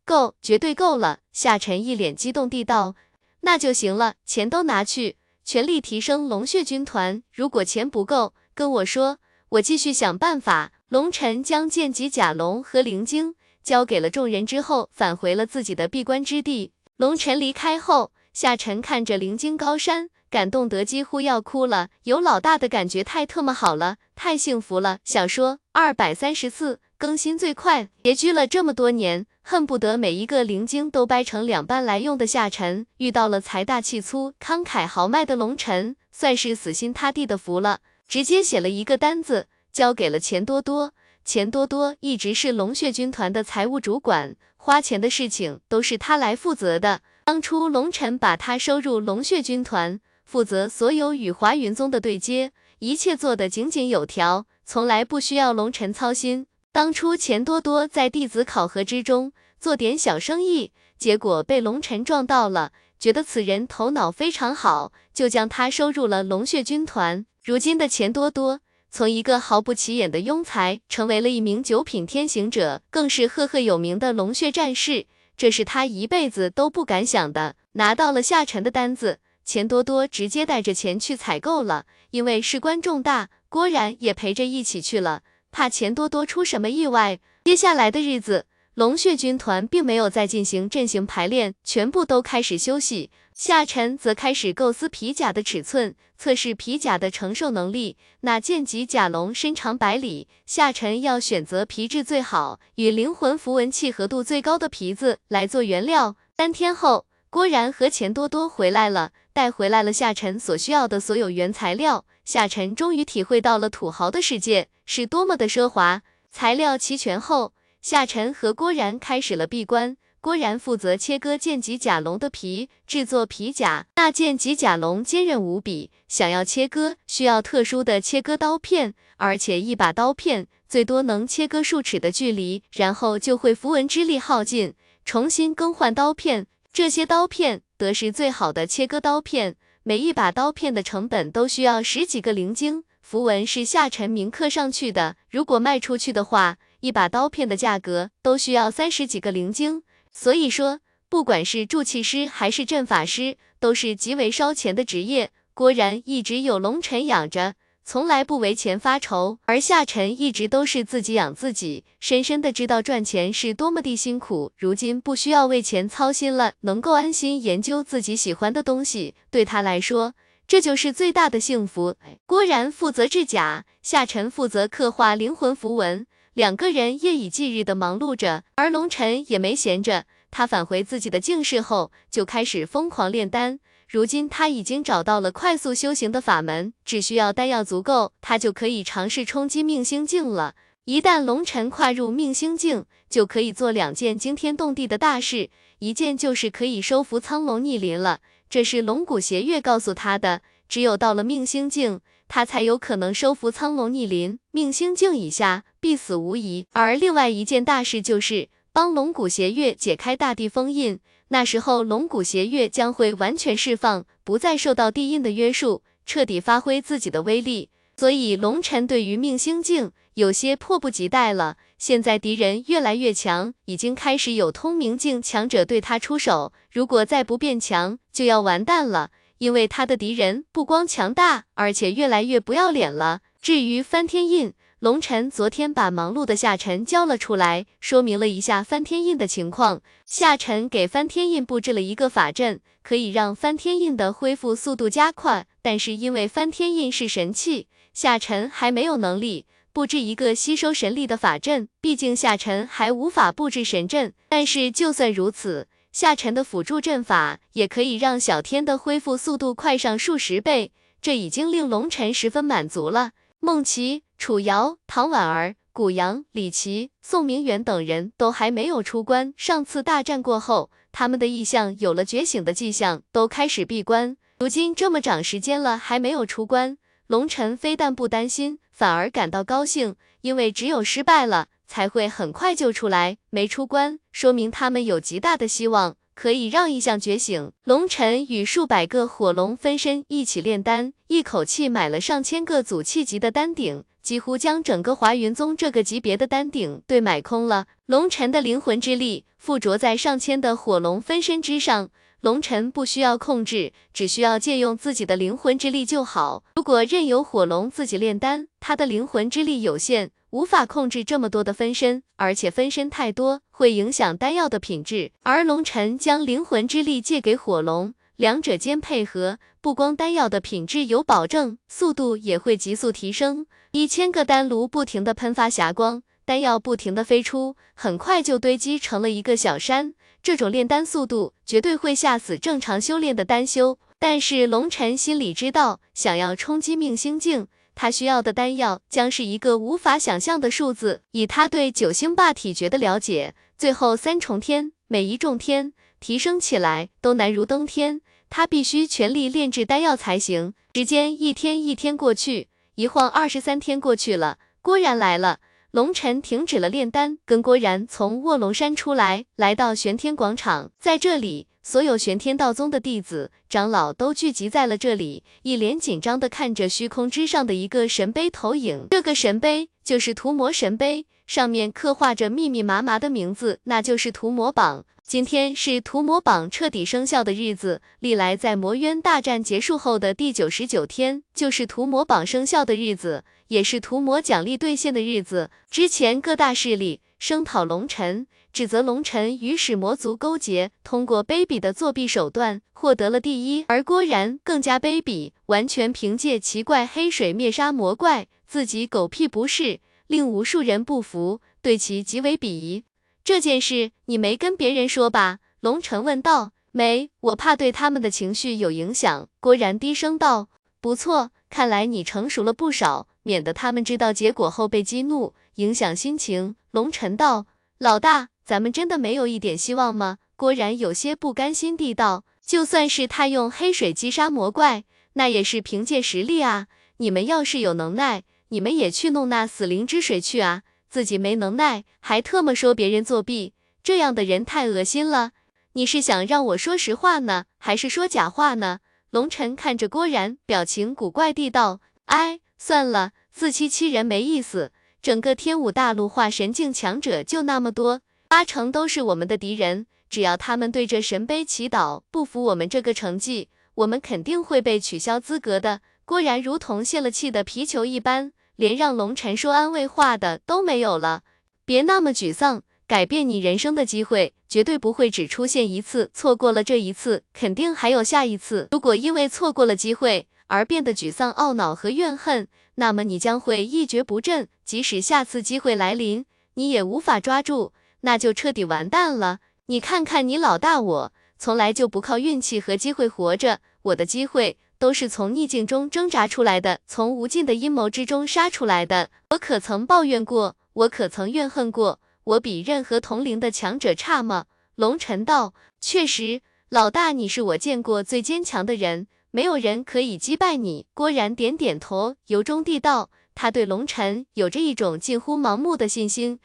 够，绝对够了。”夏晨一脸激动地道：“那就行了，钱都拿去。” 全力提升龙血军团，如果钱不够，跟我说，我继续想办法。龙晨将剑戟甲龙和灵晶交给了众人之后，返回了自己的闭关之地。龙晨离开后，夏晨看着灵晶高山，感动得几乎要哭了。有老大的感觉太特么好了，太幸福了。小说234更新最快，拮据了这么多年。 恨不得每一个灵晶都掰成2半来用的夏晨，遇到了财大气粗、慷慨豪迈的龙晨，算是死心塌地的服了。直接写了一个单子，交给了钱多多。钱多多一直是龙血军团的财务主管，花钱的事情都是他来负责的。当初龙晨把他收入龙血军团，负责所有与华云宗的对接，一切做得井井有条，从来不需要龙晨操心。 当初钱多多在弟子考核之中做点小生意，结果被龙晨撞到了，觉得此人头脑非常好，就将他收入了龙血军团。如今的钱多多，从一个毫不起眼的庸才，成为了一名9品天行者，更是赫赫有名的龙血战士，这是他一辈子都不敢想的。拿到了夏晨的单子，钱多多直接带着钱去采购了，因为事关重大，郭然也陪着一起去了。 怕钱多多出什么意外，接下来的日子，龙血军团并没有再进行阵型排练，全部都开始休息。夏晨则开始构思皮甲的尺寸，测试皮甲的承受能力。那剑戟甲龙身长百里，夏晨要选择皮质最好、与灵魂符文契合度最高的皮子来做原料。3天后。郭然和钱多多回来了，带回来了夏晨所需要的所有原材料。夏晨终于体会到了土豪的世界是多么的奢华。材料齐全后，夏晨和郭然开始了闭关。郭然负责切割剑脊甲龙的皮，制作皮甲。那剑脊甲龙坚韧无比，想要切割需要特殊的切割刀片，而且一把刀片最多能切割数尺的距离，然后就会符文之力耗尽，重新更换刀片。这些刀片得是最好的切割刀片，每一把刀片的成本都需要十几个灵晶。符文是夏晨铭刻上去的，如果卖出去的话，一把刀片的价格都需要30几个灵晶。所以说，不管是筑气师还是阵法师，都是极为烧钱的职业。郭然一直有龙尘养着，从来不为钱发愁，而夏晨一直都是自己养自己，深深的知道赚钱是多么的辛苦。如今不需要为钱操心了，能够安心研究自己喜欢的东西，对他来说，这就是最大的幸福。郭然负责制甲，夏晨负责刻画灵魂符文。两个人夜以继日的忙碌着，而龙晨也没闲着。他返回自己的境室后，就开始疯狂炼丹。如今他已经找到了快速修行的法门，只需要丹药足够，他就可以尝试冲击命星境了。一旦龙晨跨入命星境，就可以做2件惊天动地的大事，一件就是可以收服苍龙逆鳞了。这是龙骨邪月告诉他的，只有到了命星境，他才有可能收服苍龙逆鳞，命星境以下必死无疑。而另外一件大事就是帮龙骨邪月解开大地封印，那时候龙骨邪月将会完全释放，不再受到地印的约束，彻底发挥自己的威力。所以龙晨对于命星境有些迫不及待了。现在敌人越来越强，已经开始有通明境强者对他出手，如果再不变强，就要完蛋了，因为他的敌人不光强大，而且越来越不要脸了。至于翻天印，龙晨昨天把忙碌的夏晨叫了出来，说明了一下翻天印的情况。夏晨给翻天印布置了一个法阵，可以让翻天印的恢复速度加快，但是因为翻天印是神器，夏晨还没有能力布置一个吸收神力的法阵，毕竟夏晨还无法布置神阵。但是就算如此，夏晨的辅助阵法也可以让小天的恢复速度快上数10倍，这已经令龙晨十分满足了。孟琪、楚瑶、唐婉儿、古阳、李琦、宋明远等人都还没有出关。上次大战过后，他们的意向有了觉醒的迹象，都开始闭关。如今这么长时间了还没有出关，龙晨非但不担心，反而感到高兴，因为只有失败了才会很快就出来，没出关说明他们有极大的希望可以让意向觉醒。龙晨与数百个火龙分身一起炼丹，一口气买了上千个祖气级的丹鼎，几乎将整个华云宗这个级别的丹鼎对买空了。龙晨的灵魂之力附着在上千的火龙分身之上，龙晨不需要控制，只需要借用自己的灵魂之力就好。如果任由火龙自己炼丹，他的灵魂之力有限，无法控制这么多的分身，而且分身太多会影响丹药的品质。而龙晨将灵魂之力借给火龙，两者间配合，不光丹药的品质有保证，速度也会急速提升。1000个丹炉不停地喷发霞光，丹药不停地飞出，很快就堆积成了一个小山。这种炼丹速度绝对会吓死正常修炼的丹修。但是龙晨心里知道，想要冲击命星境，他需要的丹药将是一个无法想象的数字。以他对9星霸体诀的了解，最后3重天，每一重天提升起来都难如登天，他必须全力炼制丹药才行。时间一天一天过去，一晃23天过去了。郭然来了，龙晨停止了炼丹，跟郭然从卧龙山出来，来到玄天广场。在这里，所有玄天道宗的弟子长老都聚集在了这里，一脸紧张地看着虚空之上的一个神碑投影。这个神碑就是屠魔神碑，上面刻画着密密麻麻的名字，那就是屠魔榜。今天是屠魔榜彻底生效的日子，历来在魔渊大战结束后的第99天就是屠魔榜生效的日子，也是屠魔奖励兑现的日子。之前各大势力声讨龙晨，指责龙晨与始魔族勾结，通过卑鄙的作弊手段获得了第1，而郭然更加卑鄙，完全凭借奇怪黑水灭杀魔怪，自己狗屁不是，令无数人不服，对其极为鄙夷。这件事你没跟别人说吧？龙晨问道。没，我怕对他们的情绪有影响。”郭然低声道：“不错，看来你成熟了不少，免得他们知道结果后被激怒，影响心情。”龙晨道：“老大，咱们真的没有一点希望吗？”郭然有些不甘心地道：“就算是他用黑水击杀魔怪，那也是凭借实力啊。你们要是有能耐，你们也去弄那死灵之水去啊，自己没能耐，还特么说别人作弊，这样的人太恶心了。你是想让我说实话呢，还是说假话呢？”龙晨看着郭然，表情古怪地道：“哎，算了，自欺欺人没意思。整个天武大陆化神境强者就那么多，8成都是我们的敌人。只要他们对着神杯祈祷，不服我们这个成绩，我们肯定会被取消资格的。”郭然如同泄了气的皮球一般，连让龙晨说安慰话的都没有了。别那么沮丧，改变你人生的机会绝对不会只出现一次，错过了这一次，肯定还有下一次。如果因为错过了机会而变得沮丧、懊恼和怨恨，那么你将会一蹶不振，即使下次机会来临，你也无法抓住，那就彻底完蛋了。你看看你老大我，从来就不靠运气和机会活着，我的机会都是从逆境中挣扎出来的，从无尽的阴谋之中杀出来的。我可曾抱怨过？我可曾怨恨过？我比任何同龄的强者差吗？龙晨道：“确实，老大，你是我见过最坚强的人，没有人可以击败你。”郭然点点头，由衷地道：“他对龙晨有着一种近乎盲目的信心。”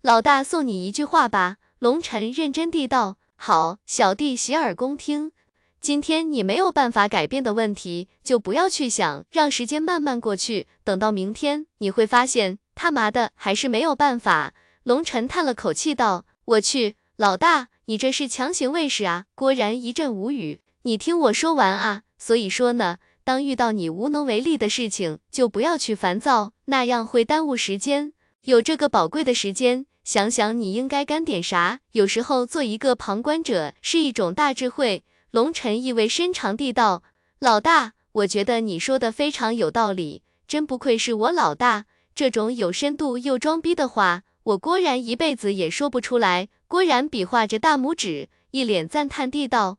老大送你一句话吧。龙晨认真地道：“好，小弟洗耳恭听。今天你没有办法改变的问题，就不要去想，让时间慢慢过去，等到明天，你会发现，他妈的还是没有办法。”龙晨叹了口气道：“我去，老大，你这是强行喂食啊！”郭然一阵无语：“你听我说完啊，所以说呢，当遇到你无能为力的事情，就不要去烦躁，那样会耽误时间。有这个宝贵的时间，想想你应该干点啥。有时候做一个旁观者是一种大智慧。”龙晨意味深长地道：“老大，我觉得你说的非常有道理，真不愧是我老大，这种有深度又装逼的话，我郭然一辈子也说不出来。”郭然比划着大拇指，一脸赞叹地道：“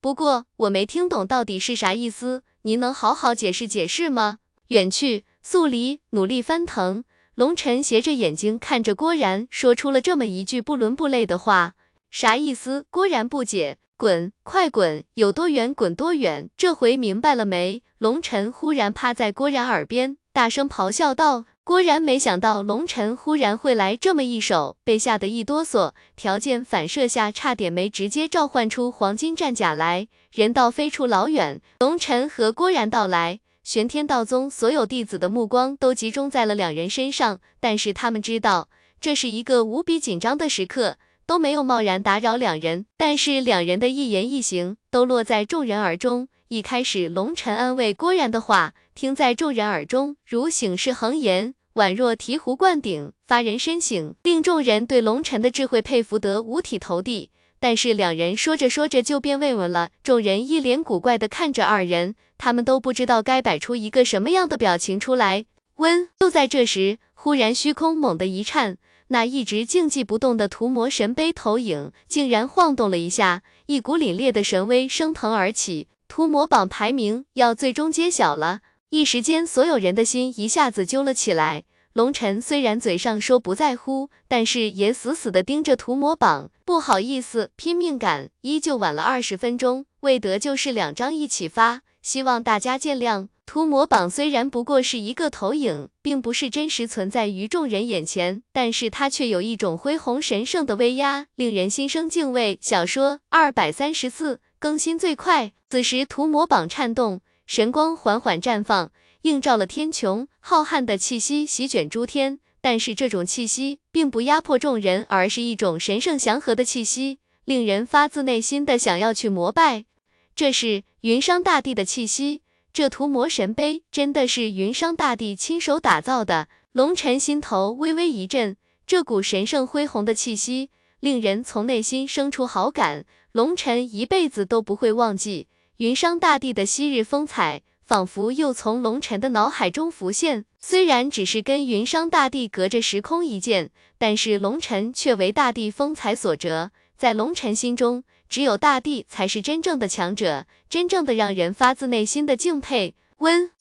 不过我没听懂到底是啥意思，您能好好解释解释吗？”远去，宿离努力翻腾。龙晨斜着眼睛看着郭然，说出了这么一句不伦不类的话：“啥意思？”郭然不解：“滚，快滚，有多远滚多远。”这回明白了没？龙晨忽然趴在郭然耳边大声咆哮道。郭然没想到龙晨忽然会来这么一手，被吓得一哆嗦，条件反射下差点没直接召唤出黄金战甲来，人倒飞出老远。龙晨和郭然到来，玄天道宗所有弟子的目光都集中在了两人身上，但是他们知道这是一个无比紧张的时刻，都没有贸然打扰两人，但是两人的一言一行都落在众人耳中。一开始龙晨安慰郭然的话，听在众人耳中如醒世恒言，宛若醍醐灌顶，发人深省，令众人对龙晨的智慧佩服得五体投地。但是两人说着说着就变慰问了，众人一脸古怪地看着二人，他们都不知道该摆出一个什么样的表情出来。就在这时，忽然虚空猛地一颤，那一直静寂不动的屠魔神杯投影竟然晃动了一下，一股凛冽的神威升腾而起，屠魔榜排名要最终揭晓了。一时间所有人的心一下子揪了起来，龙晨虽然嘴上说不在乎，但是也死死地盯着屠魔榜。不好意思，拼命赶，依旧晚了20分钟，未得就是2张一起发，希望大家见谅。屠魔榜虽然不过是一个投影，并不是真实存在于众人眼前，但是它却有一种恢宏神圣的威压，令人心生敬畏。小说234更新最快。此时屠魔榜颤动，神光缓缓绽放，映照了天穹，浩瀚的气息席卷诸天，但是这种气息并不压迫众人，而是一种神圣祥和的气息，令人发自内心的想要去膜拜。这是云商大帝的气息，这屠魔神杯真的是云商大帝亲手打造的。龙晨心头微微一震，这股神圣恢宏的气息令人从内心生出好感，龙晨一辈子都不会忘记。云商大帝的昔日风采仿佛又从龙晨的脑海中浮现，虽然只是跟云商大帝隔着时空一见，但是龙晨却为大帝风采所折，在龙晨心中只有大帝才是真正的强者，真正的让人发自内心的敬佩。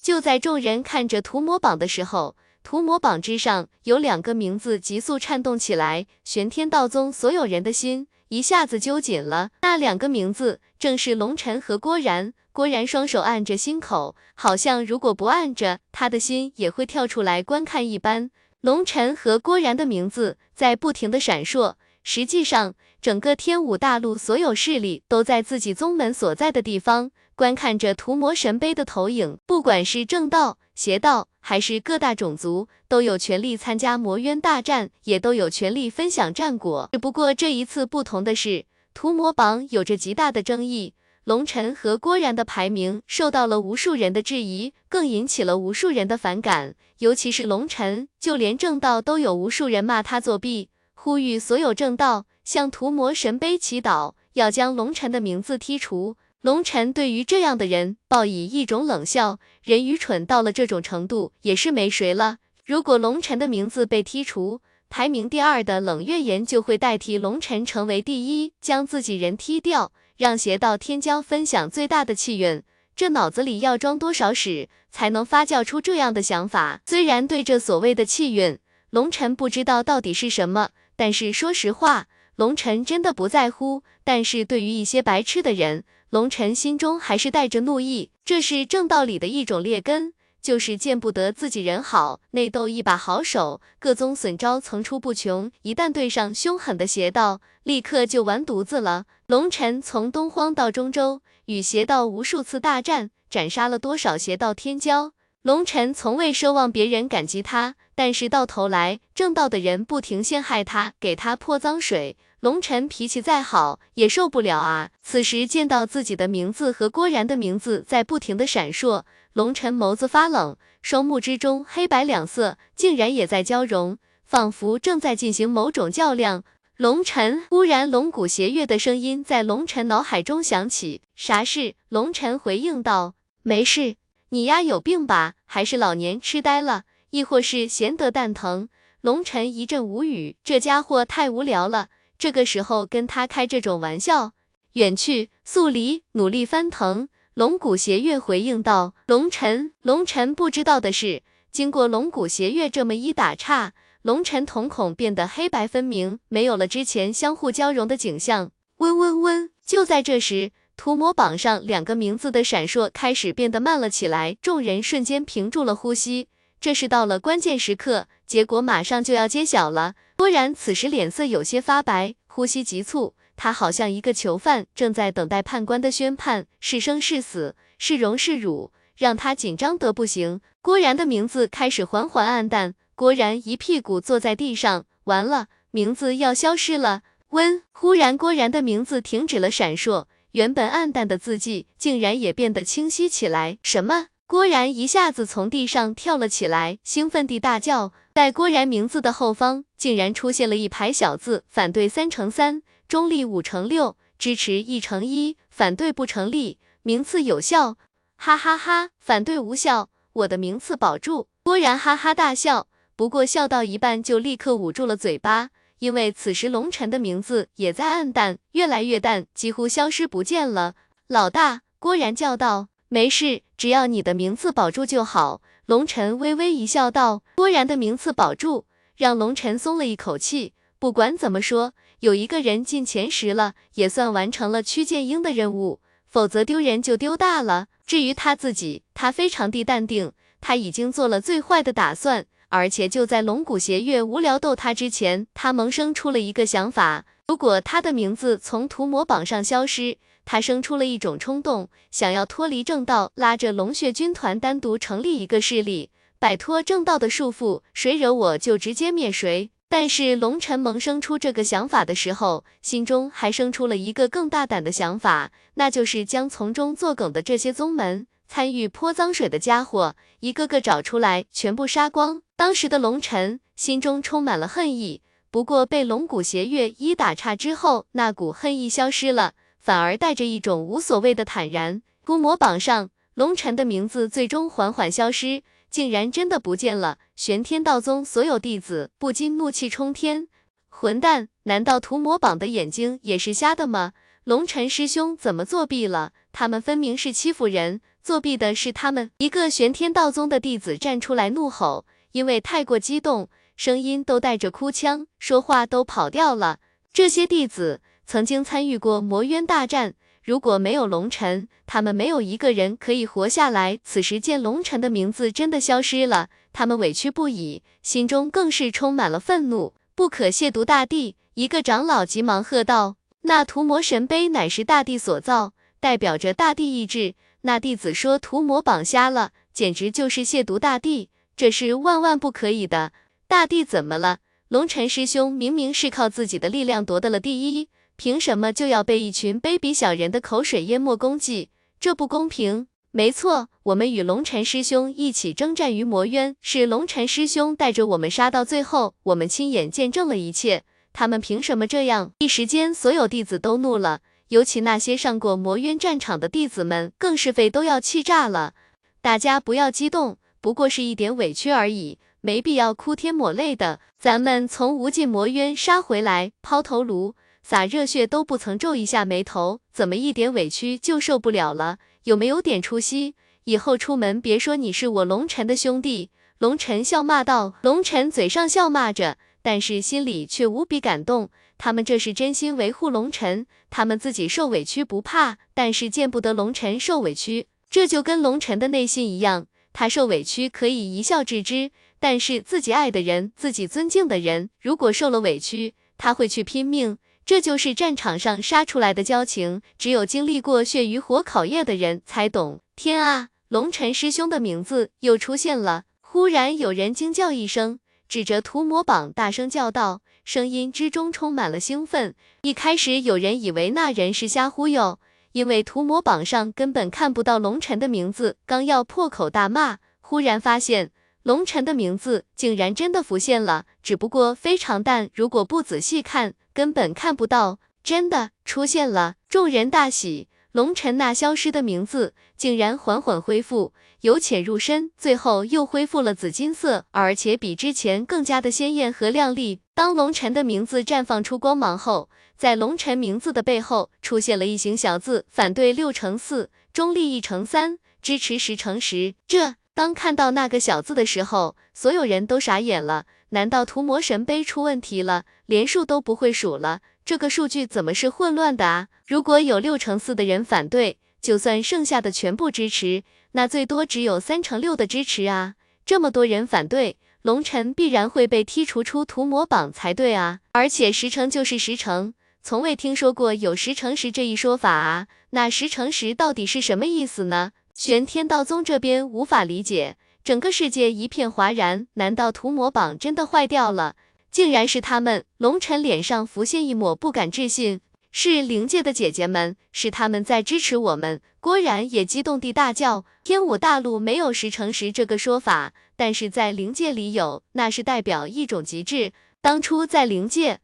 就在众人看着涂魔榜的时候，涂魔榜之上有两个名字急速颤动起来，玄天道宗所有人的心一下子揪紧了。那两个名字正是龙晨和郭然。郭然双手按着心口，好像如果不按着，他的心也会跳出来观看一般。龙晨和郭然的名字在不停的闪烁，实际上整个天武大陆所有势力都在自己宗门所在的地方观看着屠魔神杯的投影。不管是正道、邪道还是各大种族，都有权利参加魔渊大战，也都有权利分享战果。只不过这一次不同的是，屠魔榜有着极大的争议，龙晨和郭然的排名受到了无数人的质疑，更引起了无数人的反感。尤其是龙晨，就连正道都有无数人骂他作弊，呼吁所有正道向屠魔神杯祈祷，要将龙晨的名字剔除。龙晨对于这样的人报以一种冷笑，人愚蠢到了这种程度也是没谁了。如果龙晨的名字被剔除，排名第二的冷月岩就会代替龙晨成为第一，将自己人踢掉，让邪道天骄分享最大的气运。这脑子里要装多少屎才能发酵出这样的想法？虽然对这所谓的气运，龙晨不知道到底是什么，但是说实话，龙晨真的不在乎。但是对于一些白痴的人，龙晨心中还是带着怒意。这是正道里的一种劣根，就是见不得自己人好，内斗一把好手，各宗损招层出不穷，一旦对上凶狠的邪道，立刻就完犊子了。龙晨从东荒到中州，与邪道无数次大战，斩杀了多少邪道天骄。龙晨从未奢望别人感激他，但是到头来，正道的人不停陷害他，给他泼脏水，龙晨脾气再好也受不了啊。此时见到自己的名字和郭然的名字在不停的闪烁，龙晨眸子发冷，双目之中黑白两色竟然也在交融，仿佛正在进行某种较量。龙晨忽然龙骨邪月的声音在龙晨脑海中响起。啥事？龙晨回应道。没事。你丫有病吧？还是老年痴呆了，亦或是闲得蛋疼？龙晨一阵无语，这家伙太无聊了，这个时候跟他开这种玩笑。远去，速离，努力翻腾。龙骨邪月回应道。龙晨不知道的是，经过龙骨邪月这么一打岔，龙晨瞳孔变得黑白分明，没有了之前相互交融的景象。就在这时，涂魔榜上两个名字的闪烁开始变得慢了起来，众人瞬间屏住了呼吸。这是到了关键时刻，结果马上就要揭晓了。郭然此时脸色有些发白，呼吸急促，他好像一个囚犯，正在等待判官的宣判，是生是死，是荣是辱，让他紧张得不行。郭然的名字开始缓缓暗淡，郭然一屁股坐在地上，完了，名字要消失了。忽然郭然的名字停止了闪烁，原本暗淡的字迹竟然也变得清晰起来。什么？郭然一下子从地上跳了起来，兴奋地大叫。在郭然名字的后方竟然出现了一排小字，反对3×3，中立5×6，支持1×1，反对不成立，名次有效。哈哈哈，反对无效，我的名次保住。郭然哈哈大笑，不过笑到一半就立刻捂住了嘴巴，因为此时龙晨的名字也在暗淡，越来越淡，几乎消失不见了。老大，郭然叫道。没事，只要你的名次保住就好。龙晨微微一笑道。郭然的名次保住，让龙晨松了一口气。不管怎么说，有一个人进前10了，也算完成了屈剑英的任务，否则丢人就丢大了。至于他自己，他非常地淡定，他已经做了最坏的打算。而且就在龙骨邪月无聊逗他之前，他萌生出了一个想法，如果他的名字从涂魔榜上消失，他生出了一种冲动，想要脱离正道，拉着龙血军团单独成立一个势力，摆脱正道的束缚，谁惹我就直接灭谁。但是龙晨萌生出这个想法的时候，心中还生出了一个更大胆的想法，那就是将从中作梗的这些宗门参与泼脏水的家伙一个个找出来，全部杀光。当时的龙晨心中充满了恨意，不过被龙骨邪月一打岔之后，那股恨意消失了，反而带着一种无所谓的坦然。涂魔榜上龙晨的名字最终缓缓消失，竟然真的不见了。玄天道宗所有弟子不禁怒气冲天，混蛋，难道涂魔榜的眼睛也是瞎的吗？龙尘师兄怎么作弊了？他们分明是欺负人，作弊的是他们！”一个玄天道宗的弟子站出来怒吼，因为太过激动，声音都带着哭腔，说话都跑掉了。这些弟子曾经参与过魔渊大战，如果没有龙尘，他们没有一个人可以活下来。此时见龙尘的名字真的消失了，他们委屈不已，心中更是充满了愤怒，不可亵渎大帝！一个长老急忙喝道：“那屠魔神碑乃是大帝所造，代表着大帝意志。那弟子说屠魔绑瞎了，简直就是亵渎大帝，这是万万不可以的！”大帝怎么了？龙尘师兄明明是靠自己的力量夺得了第一，凭什么就要被一群卑鄙小人的口水淹没攻击？这不公平！没错，我们与龙尘师兄一起征战于魔渊，是龙尘师兄带着我们杀到最后，我们亲眼见证了一切，他们凭什么这样？一时间所有弟子都怒了，尤其那些上过魔渊战场的弟子们更是肺都要气炸了。大家不要激动，不过是一点委屈而已，没必要哭天抹泪的。咱们从无尽魔渊杀回来，抛头颅洒热血都不曾皱一下眉头，怎么一点委屈就受不了了？有没有点出息？以后出门别说你是我龙尘的兄弟！龙尘笑骂道。龙尘嘴上笑骂着，但是心里却无比感动，他们这是真心维护龙尘，他们自己受委屈不怕，但是见不得龙尘受委屈。这就跟龙尘的内心一样，他受委屈可以一笑置之，但是自己爱的人，自己尊敬的人，如果受了委屈，他会去拼命。这就是战场上杀出来的交情，只有经历过血与火考验的人才懂。天啊！龙尘师兄的名字又出现了。忽然有人惊叫一声，指着屠魔榜大声叫道，声音之中充满了兴奋。一开始有人以为那人是瞎忽悠，因为屠魔榜上根本看不到龙尘的名字，刚要破口大骂，忽然发现龙尘的名字竟然真的浮现了，只不过非常淡，如果不仔细看根本看不到。真的出现了，众人大喜，龙尘那消失的名字竟然缓缓恢复，由浅入深，最后又恢复了紫金色，而且比之前更加的鲜艳和亮丽。当龙尘的名字绽放出光芒后，在龙尘名字的背后出现了一行小字：反对6乘4，中立1乘3，支持10乘10。这当看到那个小字的时候，所有人都傻眼了。难道屠魔神碑出问题了？连数都不会数了，这个数据怎么是混乱的啊？如果有6乘4的人反对，就算剩下的全部支持，那最多只有3乘6的支持啊。这么多人反对，龙尘必然会被剔除出屠魔榜才对啊。而且10乘就是10乘，从未听说过有10乘10这一说法啊。那10乘10到底是什么意思呢？玄天道宗这边无法理解，整个世界一片哗然。难道屠魔榜真的坏掉了？竟然是他们！龙尘脸上浮现一抹不敢置信，是灵界的姐姐们，是他们在支持我们。郭然也激动地大叫，天武大陆没有10乘10这个说法，但是在灵界里有，那是代表一种极致。当初在灵界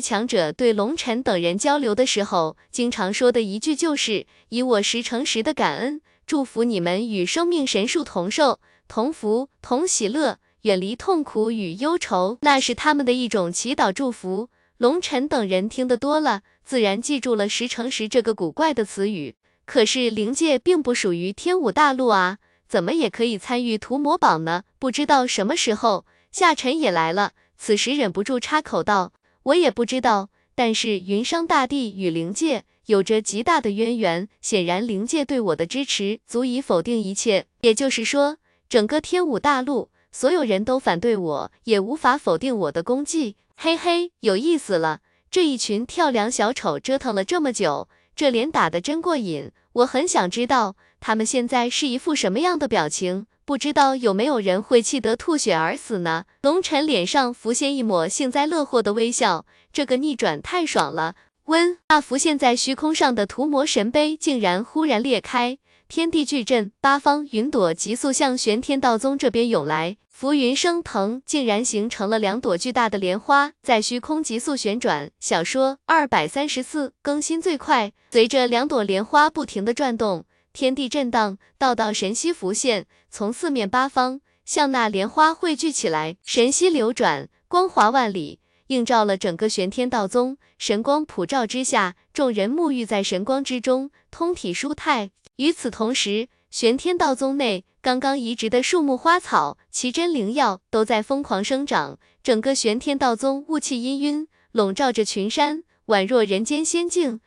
强者对龙尘等人交流的时候，经常说的一句就是以我10乘10的感恩祝福你们与生命神树同寿同福同喜乐，远离痛苦与忧愁，那是他们的一种祈祷祝福。龙尘等人听得多了，自然记住了10乘10这个古怪的词语。可是灵界并不属于天武大陆啊，怎么也可以参与屠魔榜呢？不知道什么时候夏晨也来了，此时忍不住插口道，我也不知道，但是云商大帝与灵界有着极大的渊源，显然灵界对我的支持足以否定一切。也就是说，整个天武大陆所有人都反对我，也无法否定我的功绩。嘿嘿，有意思了，这一群跳梁小丑折腾了这么久，这脸打得真过瘾。我很想知道他们现在是一副什么样的表情，不知道有没有人会气得吐血而死呢？龙尘脸上浮现一抹幸灾乐祸的微笑，这个逆转太爽了。温，那浮现在虚空上的屠魔神碑竟然忽然裂开，天地巨震，八方云朵急速向玄天道宗这边涌来，浮云升腾，竟然形成了2朵巨大的莲花，在虚空急速旋转。小说234更新最快。随着2朵莲花不停地转动，天地震荡，道道神息浮现，从4面8方向那莲花汇聚起来，神息流转，光华万里。映照了整个玄天道宗。神光普照之下，众人沐浴在神光之中，通体舒泰。与此同时，玄天道宗内刚刚移植的树木、花草、奇珍灵药都在疯狂生长，整个玄天道宗雾气氤氲，笼罩着群山，宛若人间仙境。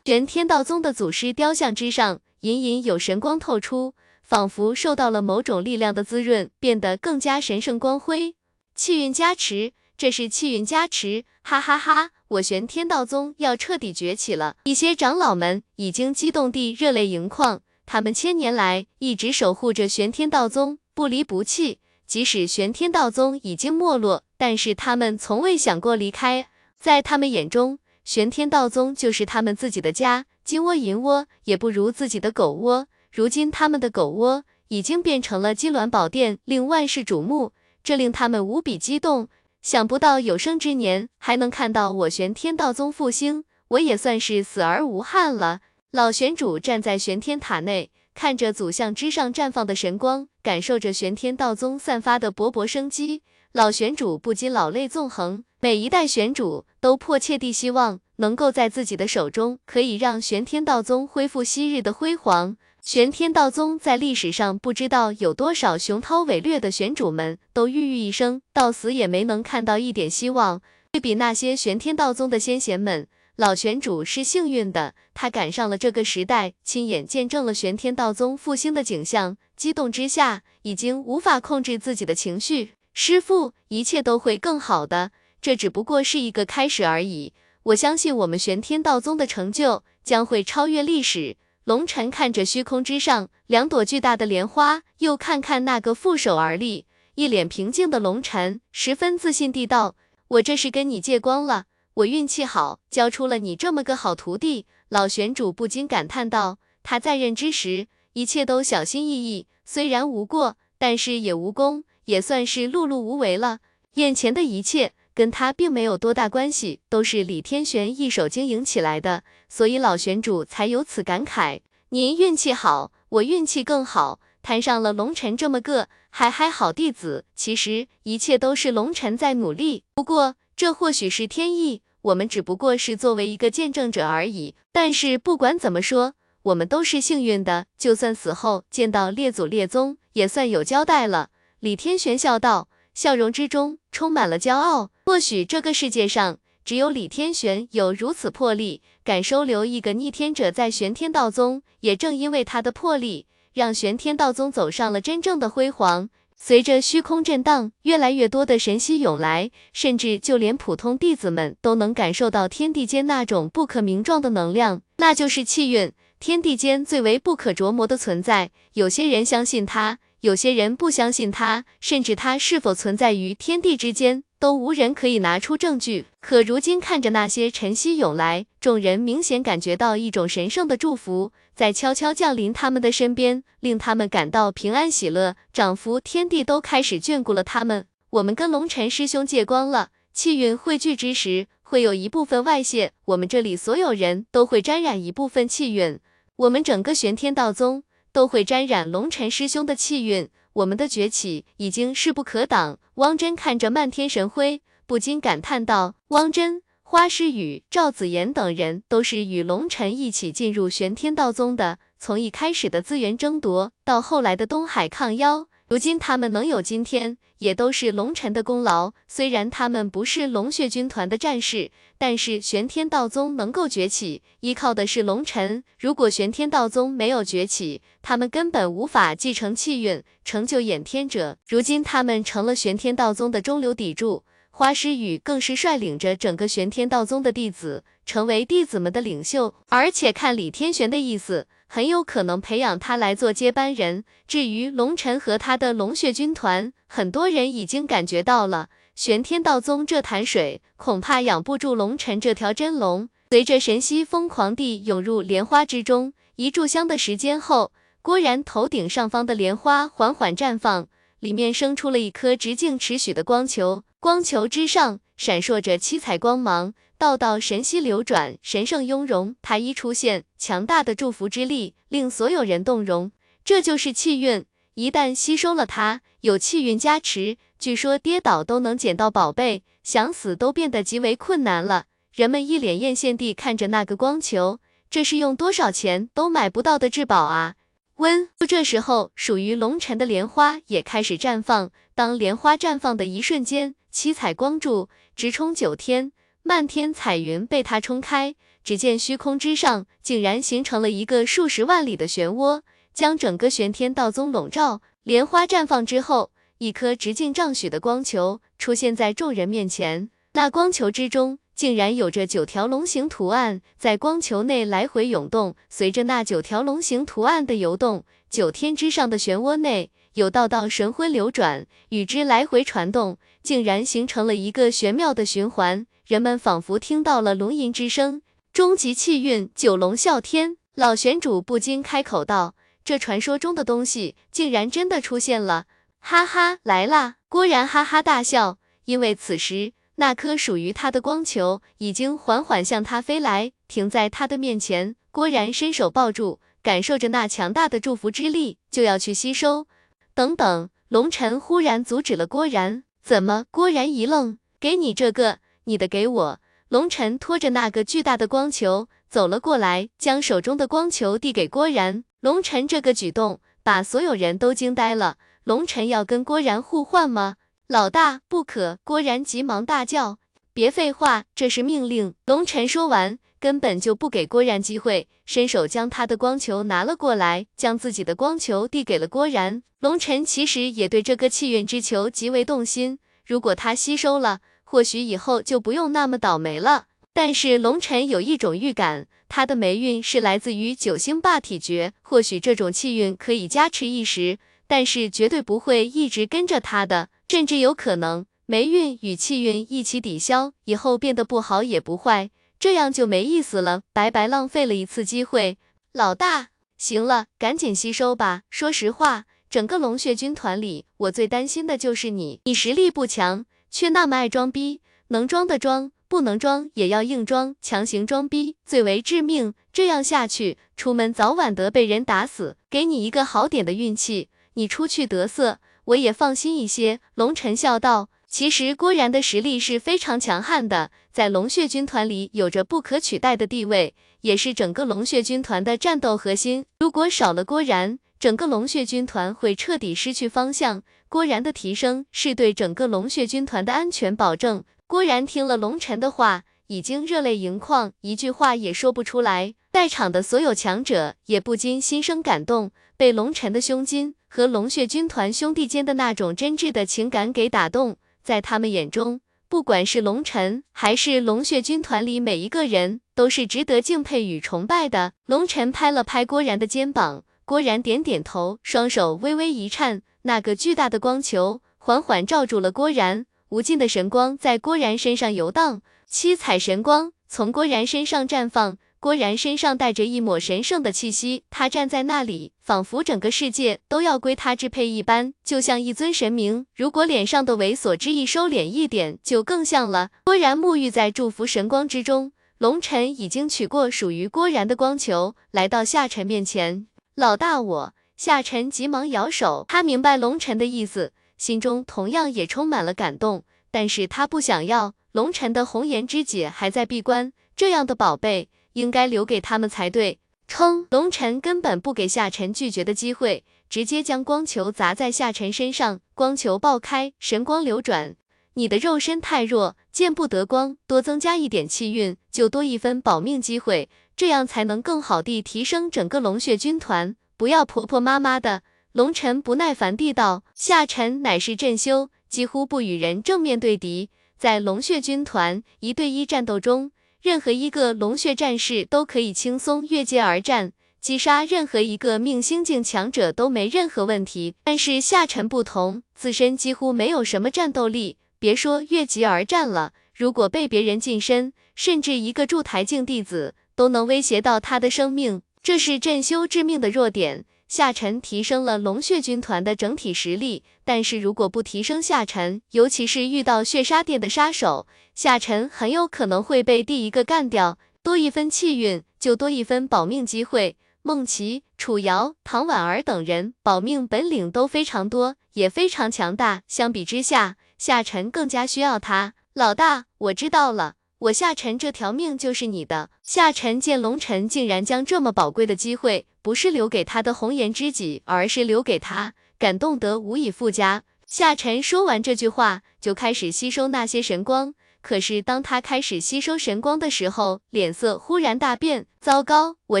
玄天道宗的祖师雕像之上，隐隐有神光透出，仿佛受到了某种力量的滋润，变得更加神圣光辉。气运加持，这是气运加持，哈哈哈！我玄天道宗要彻底崛起了！一些长老们已经激动地热泪盈眶，他们千年来一直守护着玄天道宗，不离不弃。即使玄天道宗已经没落，但是他们从未想过离开，在他们眼中，玄天道宗就是他们自己的家，金窝银窝也不如自己的狗窝。如今他们的狗窝已经变成了金銮宝殿，令万世瞩目，这令他们无比激动。想不到有生之年还能看到我玄天道宗复兴，我也算是死而无憾了。老玄主站在玄天塔内，看着祖像之上绽放的神光，感受着玄天道宗散发的勃勃生机，老玄主不禁老泪纵横。每一代玄主都迫切地希望能够在自己的手中可以让玄天道宗恢复昔日的辉煌。玄天道宗在历史上不知道有多少雄韬伟略的玄主们都郁郁一生，到死也没能看到一点希望。对比那些玄天道宗的先贤们，老玄主是幸运的，他赶上了这个时代，亲眼见证了玄天道宗复兴的景象，激动之下已经无法控制自己的情绪。师父，一切都会更好的。这只不过是一个开始而已，我相信我们玄天道宗的成就将会超越历史。龙晨看着虚空之上两朵巨大的莲花，又看看那个负手而立一脸平静的龙晨，十分自信地道：我这是跟你借光了，我运气好，教出了你这么个好徒弟。老玄主不禁感叹道，他在任之时一切都小心翼翼，虽然无过，但是也无功，也算是碌碌无为了。眼前的一切跟他并没有多大关系，都是李天玄一手经营起来的，所以老玄主才有此感慨。您运气好，我运气更好，摊上了龙晨这么个还好弟子。其实一切都是龙晨在努力，不过这或许是天意，我们只不过是作为一个见证者而已。但是不管怎么说，我们都是幸运的，就算死后见到列祖列宗，也算有交代了。李天玄笑道，笑容之中充满了骄傲。或许这个世界上只有李天玄有如此魄力，敢收留一个逆天者在玄天道宗，也正因为他的魄力，让玄天道宗走上了真正的辉煌。随着虚空震荡，越来越多的神息涌来，甚至就连普通弟子们都能感受到天地间那种不可名状的能量，那就是气运，天地间最为不可琢磨的存在。有些人相信它，有些人不相信它，甚至它是否存在于天地之间，都无人可以拿出证据。可如今看着那些晨曦涌来，众人明显感觉到一种神圣的祝福在悄悄降临他们的身边，令他们感到平安喜乐，涨幅天地都开始眷顾了他们。我们跟龙晨师兄借光了，气运汇聚之时会有一部分外泄，我们这里所有人都会沾染一部分气运，我们整个玄天道宗都会沾染龙晨师兄的气运，我们的崛起已经势不可挡。汪真看着漫天神辉，不禁感叹道。汪真、花诗雨、赵子妍等人都是与龙晨一起进入玄天道宗的，从一开始的资源争夺到后来的东海抗妖，如今他们能有今天也都是龙晨的功劳。虽然他们不是龙血军团的战士，但是玄天道宗能够崛起依靠的是龙晨，如果玄天道宗没有崛起，他们根本无法继承气运成就演天者。如今他们成了玄天道宗的中流砥柱，花诗雨更是率领着整个玄天道宗的弟子成为弟子们的领袖，而且看李天玄的意思，很有可能培养他来做接班人。至于龙晨和他的龙血军团，很多人已经感觉到了，玄天道宗这潭水恐怕养不住龙晨这条真龙。随着神息疯狂地涌入莲花之中，一炷香的时间后，果然头顶上方的莲花缓缓绽放，里面生出了一颗直径尺许的光球，光球之上闪烁着七彩光芒，道道神息流转，神圣雍容。它一出现，强大的祝福之力令所有人动容，这就是气运，一旦吸收了它，有气运加持，据说跌倒都能捡到宝贝，想死都变得极为困难了。人们一脸艳羡地看着那个光球，这是用多少钱都买不到的至宝啊！温，就这时候，属于龙尘的莲花也开始绽放。当莲花绽放的一瞬间，七彩光柱直冲九天，漫天彩云被它冲开。只见虚空之上，竟然形成了一个数十万里的漩涡，将整个玄天道宗笼罩。莲花绽放之后，一颗直径丈许的光球出现在众人面前。那光球之中， 竟然有着九条龙形图案在光球内来回涌动，随着那九条龙形图案的游动，九天之上的漩涡内有道道神魂流转，与之来回传动，竟然形成了一个玄妙的循环。人们仿佛听到了龙吟之声，终极气运，九龙啸天。老玄主不禁开口道：“这传说中的东西竟然真的出现了！”哈哈，来啦！郭然哈哈大笑，因为此时 那颗属于他的光球已经缓缓向他飞来，停在他的面前。郭然伸手抱住，感受着那强大的祝福之力，就要去吸收。等等！龙尘忽然阻止了郭然。怎么？郭然一愣，给你这个，你的给我！龙尘拖着那个巨大的光球走了过来，将手中的光球递给郭然。龙尘这个举动把所有人都惊呆了。龙尘要跟郭然互换吗？ 老大不可！郭然急忙大叫：“别废话，这是命令！”龙尘说完，根本就不给郭然机会，伸手将他的光球拿了过来，将自己的光球递给了郭然。龙尘其实也对这个气运之球极为动心，如果他吸收了，或许以后就不用那么倒霉了。但是龙尘有一种预感，他的霉运是来自于九星霸体诀，或许这种气运可以加持一时，但是绝对不会一直跟着他的。 甚至有可能霉运与气运一起抵消，以后变得不好也不坏，这样就没意思了，白白浪费了一次机会。老大，行了，赶紧吸收吧。说实话，整个龙血军团里，我最担心的就是你。你实力不强，却那么爱装逼，能装的装，不能装也要硬装，强行装逼最为致命。这样下去，出门早晚得被人打死。给你一个好点的运气，你出去得瑟， 我也放心一些。”龙尘笑道。其实郭然的实力是非常强悍的，在龙血军团里有着不可取代的地位，也是整个龙血军团的战斗核心。如果少了郭然，整个龙血军团会彻底失去方向。郭然的提升是对整个龙血军团的安全保证。郭然听了龙尘的话，已经热泪盈眶，一句话也说不出来。在场的所有强者也不禁心生感动，被龙尘的胸襟 和龙血军团兄弟间的那种真挚的情感给打动，在他们眼中，不管是龙尘还是龙血军团里每一个人，都是值得敬佩与崇拜的。龙尘拍了拍郭然的肩膀，郭然点点头，双手微微一颤，那个巨大的光球缓缓罩住了郭然，无尽的神光在郭然身上游荡，七彩神光从郭然身上绽放。 郭然身上带着一抹神圣的气息，他站在那里，仿佛整个世界都要归他支配一般，就像一尊神明。如果脸上的猥琐之意收敛一点，就更像了。郭然沐浴在祝福神光之中，龙尘已经取过属于郭然的光球，来到夏晨面前。老大我！夏晨急忙摇手，他明白龙尘的意思，心中同样也充满了感动，但是他不想要。龙尘的红颜知己还在闭关，这样的宝贝 应该留给他们才对。冲！龙尘根本不给夏晨拒绝的机会，直接将光球砸在夏晨身上，光球爆开，神光流转。你的肉身太弱，见不得光，多增加一点气运，就多一分保命机会，这样才能更好地提升整个龙血军团。不要婆婆妈妈的！龙尘不耐烦地道。夏晨乃是镇修，几乎不与人正面对敌，在龙血军团1对1战斗中， 任何一个龙血战士都可以轻松越界而战，击杀任何一个命星境强者都没任何问题。但是夏晨不同，自身几乎没有什么战斗力，别说越级而战了，如果被别人近身，甚至一个筑台境弟子都能威胁到他的生命，这是镇修致命的弱点。夏晨提升了龙血军团的整体实力，但是如果不提升夏晨，尤其是遇到血杀殿的杀手， 夏晨很有可能会被第一个干掉，多一分气运就多一分保命机会。孟琪、楚瑶、唐婉儿等人保命本领都非常多，也非常强大。相比之下，夏晨更加需要他。老大，我知道了，我夏晨这条命就是你的。夏晨见龙晨竟然将这么宝贵的机会，不是留给他的红颜知己，而是留给他，感动得无以复加。夏晨说完这句话，就开始吸收那些神光。可是当他开始吸收神光的时候，脸色忽然大变。糟糕，我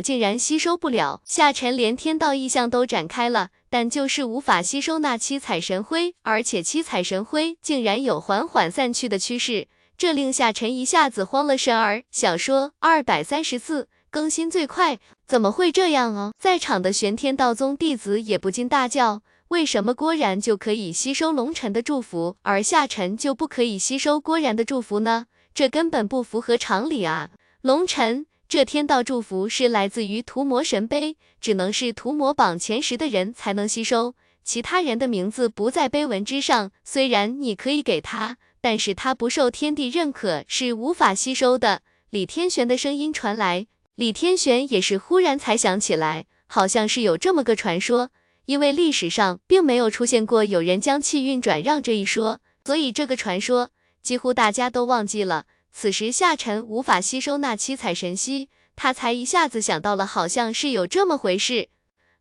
竟然吸收不了！夏晨连天道意象都展开了，但就是无法吸收那七彩神辉，而且七彩神辉竟然有缓缓散去的趋势，这令夏晨一下子慌了神儿。小说234更新最快，怎么会这样哦？在场的玄天道宗弟子也不禁大叫。为什么郭然就可以吸收龙晨的祝福，而夏晨就不可以吸收郭然的祝福呢？这根本不符合常理啊！龙晨，这天道祝福是来自于屠魔神碑，只能是屠魔榜前10的人才能吸收，其他人的名字不在碑文之上。虽然你可以给他，但是他不受天地认可，是无法吸收的。李天玄的声音传来，李天玄也是忽然才想起来，好像是有这么个传说。因为历史上并没有出现过有人将气运转让这一说，所以这个传说几乎大家都忘记了。此时夏晨无法吸收那七彩神息，他才一下子想到了，好像是有这么回事。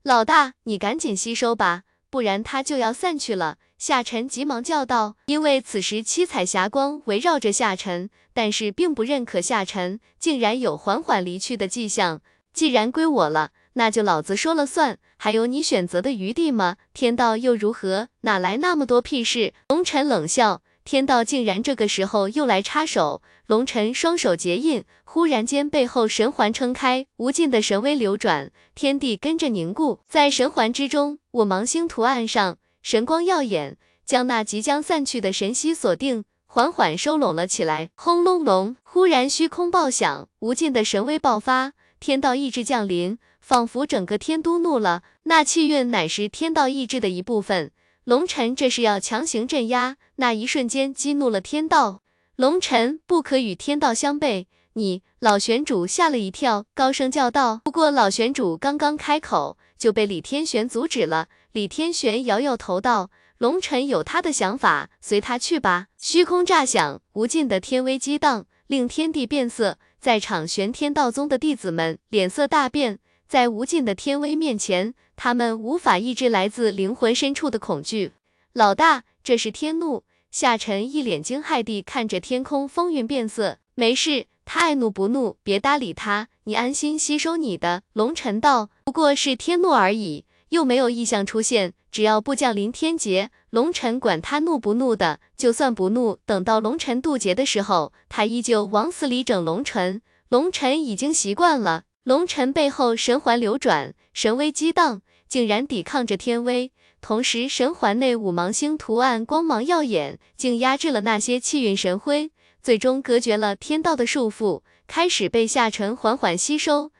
老大，你赶紧吸收吧，不然它就要散去了。夏晨急忙叫道。因为此时七彩霞光围绕着夏晨，但是并不认可夏晨，竟然有缓缓离去的迹象。既然归我了，那就老子说了算，还有你选择的余地吗？天道又如何？哪来那么多屁事？龙晨冷笑，天道竟然这个时候又来插手。龙晨双手结印，忽然间背后神环撑开，无尽的神威流转，天地跟着凝固。在神环之中，我芒星图案上神光耀眼，将那即将散去的神息锁定，缓缓收拢了起来。轰隆隆，忽然虚空爆响，无尽的神威爆发，天道意志降临，仿佛整个天都怒了。那气运乃是天道意志的一部分，龙晨这是要强行镇压，那一瞬间激怒了天道。龙晨不可与天道相悖。你老玄主吓了一跳，高声叫道。不过老玄主刚刚开口就被李天玄阻止了。李天玄摇摇头道，龙晨有他的想法，随他去吧。虚空炸响，无尽的天威激荡，令天地变色。在场玄天道宗的弟子们脸色大变，在无尽的天威面前，他们无法抑制来自灵魂深处的恐惧。老大，这是天怒！夏晨一脸惊骇地看着天空，风云变色。没事，他爱怒不怒，别搭理他，你安心吸收你的。龙晨道。不过是天怒而已，又没有异象出现，只要不降临天劫，龙晨管他怒不怒的。就算不怒，等到龙晨渡劫的时候，他依旧往死里整龙晨。龙晨已经习惯了。龙晨背后神环流转，神威激荡，竟然抵抗着天威。同时神环内五芒星图案光芒耀眼，竟压制了那些气运神辉，最终隔绝了天道的束缚，开始被夏晨缓缓吸收。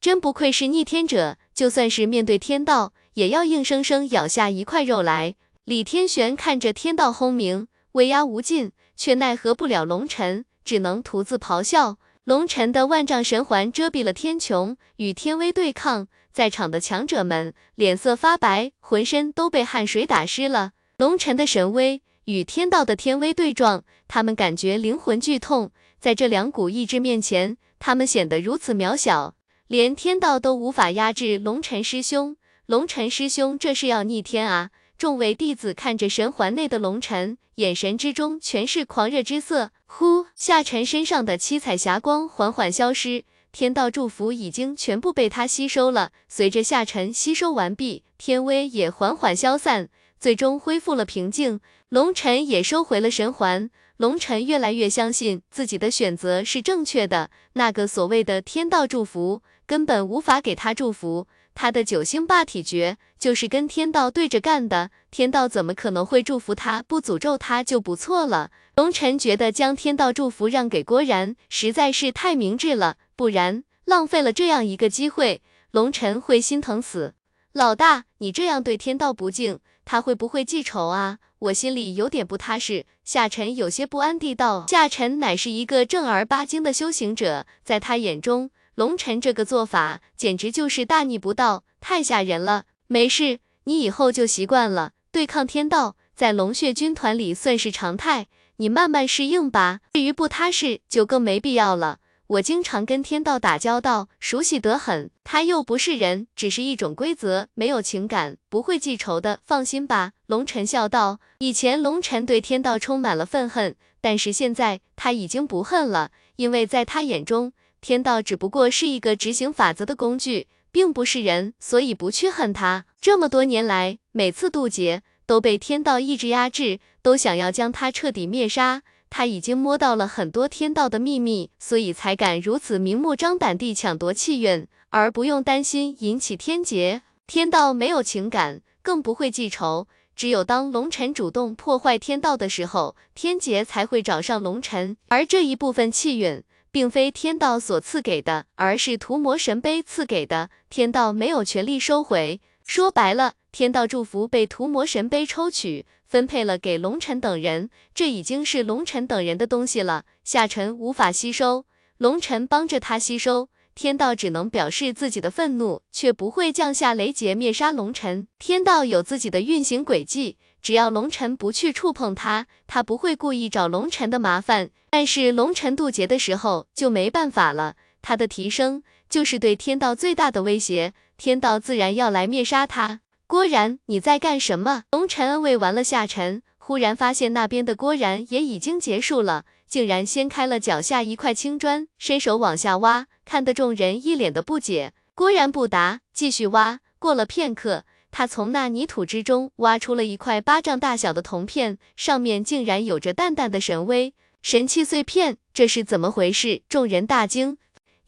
真不愧是逆天者，就算是面对天道，也要硬生生咬下一块肉来。李天玄看着天道轰鸣，威压无尽，却奈何不了龙晨，只能徒自咆哮。龙晨的万丈神环遮蔽了天穹，与天威对抗。在场的强者们脸色发白，浑身都被汗水打湿了。龙晨的神威与天道的天威对撞，他们感觉灵魂剧痛。在这两股意志面前，他们显得如此渺小，连天道都无法压制龙晨师兄。龙晨师兄这是要逆天啊！众位弟子看着神环内的龙晨，眼神之中全是狂热之色。呼，夏晨身上的七彩霞光缓缓消失，天道祝福已经全部被他吸收了。随着夏晨吸收完毕，天威也缓缓消散，最终恢复了平静。龙晨也收回了神环。龙晨越来越相信自己的选择是正确的，那个所谓的天道祝福根本无法给他祝福。他的九星霸体诀就是跟天道对着干的，天道怎么可能会祝福他？不诅咒他就不错了。龙晨觉得将天道祝福让给郭然实在是太明智了，不然浪费了这样一个机会，龙晨会心疼死。老大，你这样对天道不敬，他会不会记仇啊？我心里有点不踏实。夏晨有些不安地道。夏晨乃是一个正儿八经的修行者，在他眼中龙晨这个做法简直就是大逆不道，太吓人了。没事，你以后就习惯了。对抗天道，在龙血军团里算是常态，你慢慢适应吧。至于不踏实，就更没必要了。我经常跟天道打交道，熟悉得很。他又不是人，只是一种规则，没有情感，不会记仇的，放心吧。龙晨笑道。以前龙晨对天道充满了愤恨，但是现在他已经不恨了，因为在他眼中，天道只不过是一个执行法则的工具，并不是人，所以不去恨他。这么多年来，每次渡劫都被天道意志压制，都想要将他彻底灭杀。他已经摸到了很多天道的秘密，所以才敢如此明目张胆地抢夺气运，而不用担心引起天劫。天道没有情感，更不会记仇，只有当龙尘主动破坏天道的时候，天劫才会找上龙尘。而这一部分气运并非天道所赐给的，而是屠魔神杯赐给的，天道没有权利收回。说白了，天道祝福被屠魔神杯抽取，分配了给龙尘等人，这已经是龙尘等人的东西了，下尘无法吸收，龙尘帮着他吸收，天道只能表示自己的愤怒，却不会降下雷劫灭杀龙尘。天道有自己的运行轨迹，只要龙尘不去触碰他，他不会故意找龙尘的麻烦。但是龙尘渡劫的时候就没办法了，他的提升就是对天道最大的威胁，天道自然要来灭杀他。郭然，你在干什么？龙尘安慰完了夏晨，忽然发现那边的郭然也已经结束了，竟然掀开了脚下一块青砖，伸手往下挖，看得众人一脸的不解。郭然不答，继续挖。过了片刻，他从那泥土之中挖出了一块巴掌大小的铜片，上面竟然有着淡淡的神威。神器碎片，这是怎么回事？众人大惊，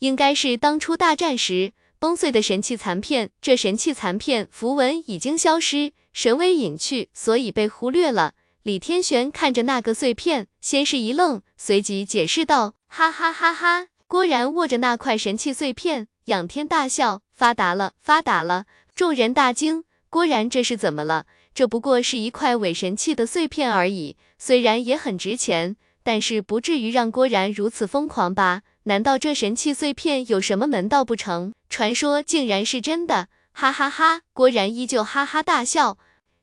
应该是当初大战时崩碎的神器残片，这神器残片符文已经消失，神威隐去，所以被忽略了。李天玄看着那个碎片，先是一愣，随即解释道：哈哈哈哈！郭然握着那块神器碎片，仰天大笑，发达了，发达了！众人大惊，郭然这是怎么了？这不过是一块伪神器的碎片而已，虽然也很值钱，但是不至于让郭然如此疯狂吧？难道这神器碎片有什么门道不成？传说竟然是真的，哈哈哈！郭然依旧哈哈大笑。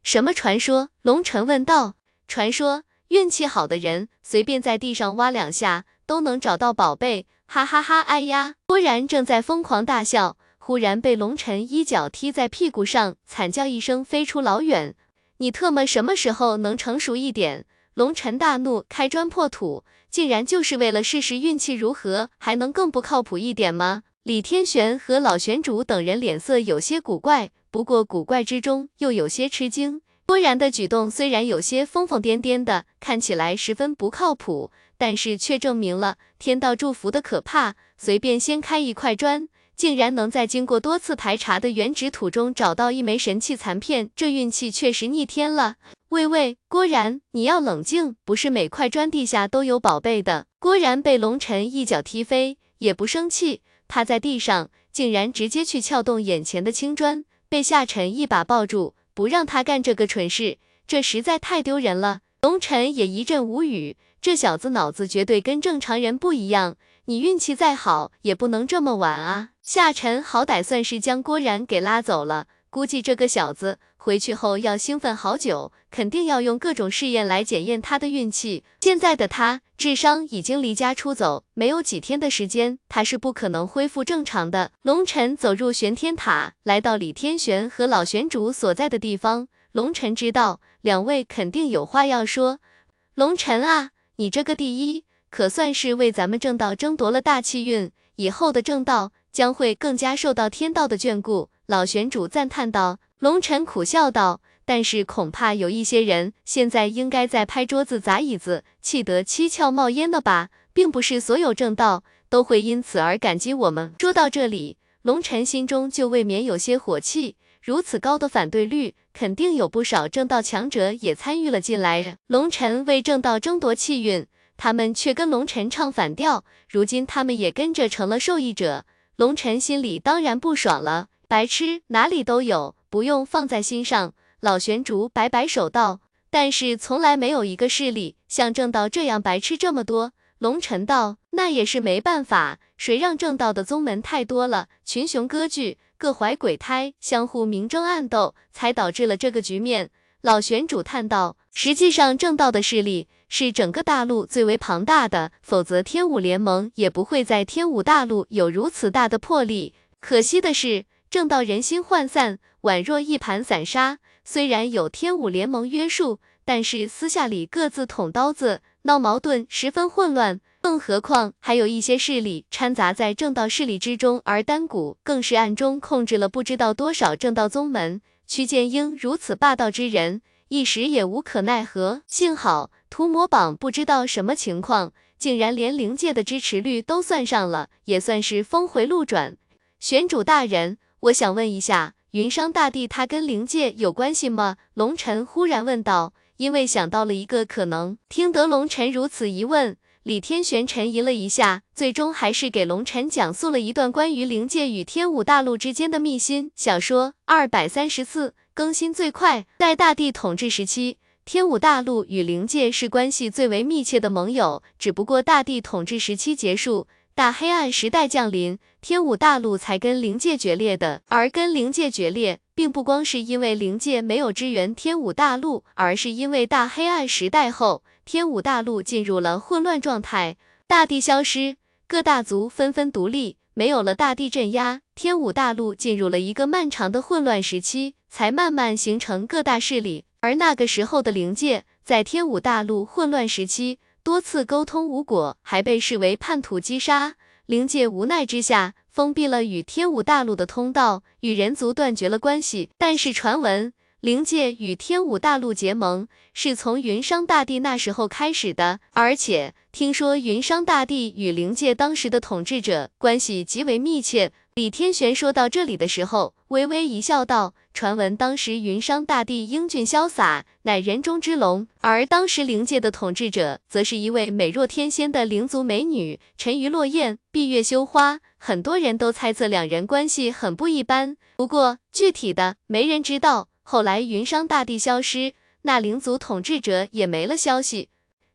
什么传说？龙晨问道。传说，运气好的人随便在地上挖两下都能找到宝贝，哈哈哈！哎呀！郭然正在疯狂大笑，忽然被龙晨一脚踢在屁股上，惨叫一声飞出老远。你特么什么时候能成熟一点？龙晨大怒，开砖破土，竟然就是为了试试运气如何，还能更不靠谱一点吗？李天玄和老玄主等人脸色有些古怪，不过古怪之中又有些吃惊。郭然的举动虽然有些疯疯癫癫的，看起来十分不靠谱，但是却证明了天道祝福的可怕，随便掀开一块砖，竟然能在经过多次排查的原址土中找到一枚神器残片，这运气确实逆天了。喂，郭然，你要冷静，不是每块砖地下都有宝贝的。郭然被龙晨一脚踢飞，也不生气，趴在地上，竟然直接去撬动眼前的青砖，被夏晨一把抱住，不让他干这个蠢事，这实在太丢人了。龙晨也一阵无语，这小子脑子绝对跟正常人不一样，你运气再好也不能这么晚啊。夏晨好歹算是将郭然给拉走了，估计这个小子回去后要兴奋好久，肯定要用各种试验来检验他的运气。现在的他智商已经离家出走，没有几天的时间，他是不可能恢复正常的。龙晨走入玄天塔，来到李天玄和老玄主所在的地方。龙晨知道两位肯定有话要说。龙晨啊，你这个第一可算是为咱们正道争夺了大气运，以后的正道将会更加受到天道的眷顾。老玄主赞叹道。龙晨苦笑道，但是恐怕有一些人现在应该在拍桌子砸椅子，气得七窍冒烟了吧，并不是所有正道都会因此而感激我们。说到这里，龙晨心中就未免有些火气，如此高的反对率，肯定有不少正道强者也参与了进来。龙晨为正道争夺气运，他们却跟龙晨唱反调，如今他们也跟着成了受益者，龙晨心里当然不爽了。白痴，哪里都有，不用放在心上。老玄竹摆摆手道，但是从来没有一个势力像正道这样白痴这么多。龙晨道：“那也是没办法，谁让正道的宗门太多了，群雄割据，各怀鬼胎，相互明争暗斗，才导致了这个局面。”老玄主叹道：“实际上，正道的势力是整个大陆最为庞大的，否则天武联盟也不会在天武大陆有如此大的魄力。可惜的是，正道人心涣散，宛若一盘散沙。虽然有天武联盟约束，但是私下里各自捅刀子，闹矛盾，十分混乱。更何况还有一些势力掺杂在正道势力之中，而丹谷更是暗中控制了不知道多少正道宗门。屈剑英如此霸道之人，一时也无可奈何。幸好屠魔榜不知道什么情况，竟然连灵界的支持率都算上了，也算是峰回路转。玄主大人，我想问一下，云商大帝他跟灵界有关系吗？”龙晨忽然问道，因为想到了一个可能。听得龙晨如此一问，李天玄沉吟了一下，最终还是给龙晨讲述了一段关于灵界与天武大陆之间的秘辛小说。234更新最快。在大帝统治时期，天武大陆与灵界是关系最为密切的盟友，只不过大帝统治时期结束，大黑暗时代降临，天武大陆才跟灵界决裂的。而跟灵界决裂，并不光是因为灵界没有支援天武大陆，而是因为大黑暗时代后，天武大陆进入了混乱状态，大地消失，各大族纷纷独立，没有了大地镇压，天武大陆进入了一个漫长的混乱时期，才慢慢形成各大势力。而那个时候的灵界，在天武大陆混乱时期，多次沟通无果，还被视为叛徒击杀。灵界无奈之下，封闭了与天武大陆的通道，与人族断绝了关系。但是传闻灵界与天武大陆结盟是从云商大帝那时候开始的，而且听说云商大帝与灵界当时的统治者关系极为密切。李天玄说到这里的时候，微微一笑道，传闻当时云商大帝英俊潇洒，乃人中之龙，而当时灵界的统治者则是一位美若天仙的灵族美女沉鱼落雁，闭月羞花。很多人都猜测两人关系很不一般，不过具体的没人知道。后来云商大帝消失，那灵族统治者也没了消息。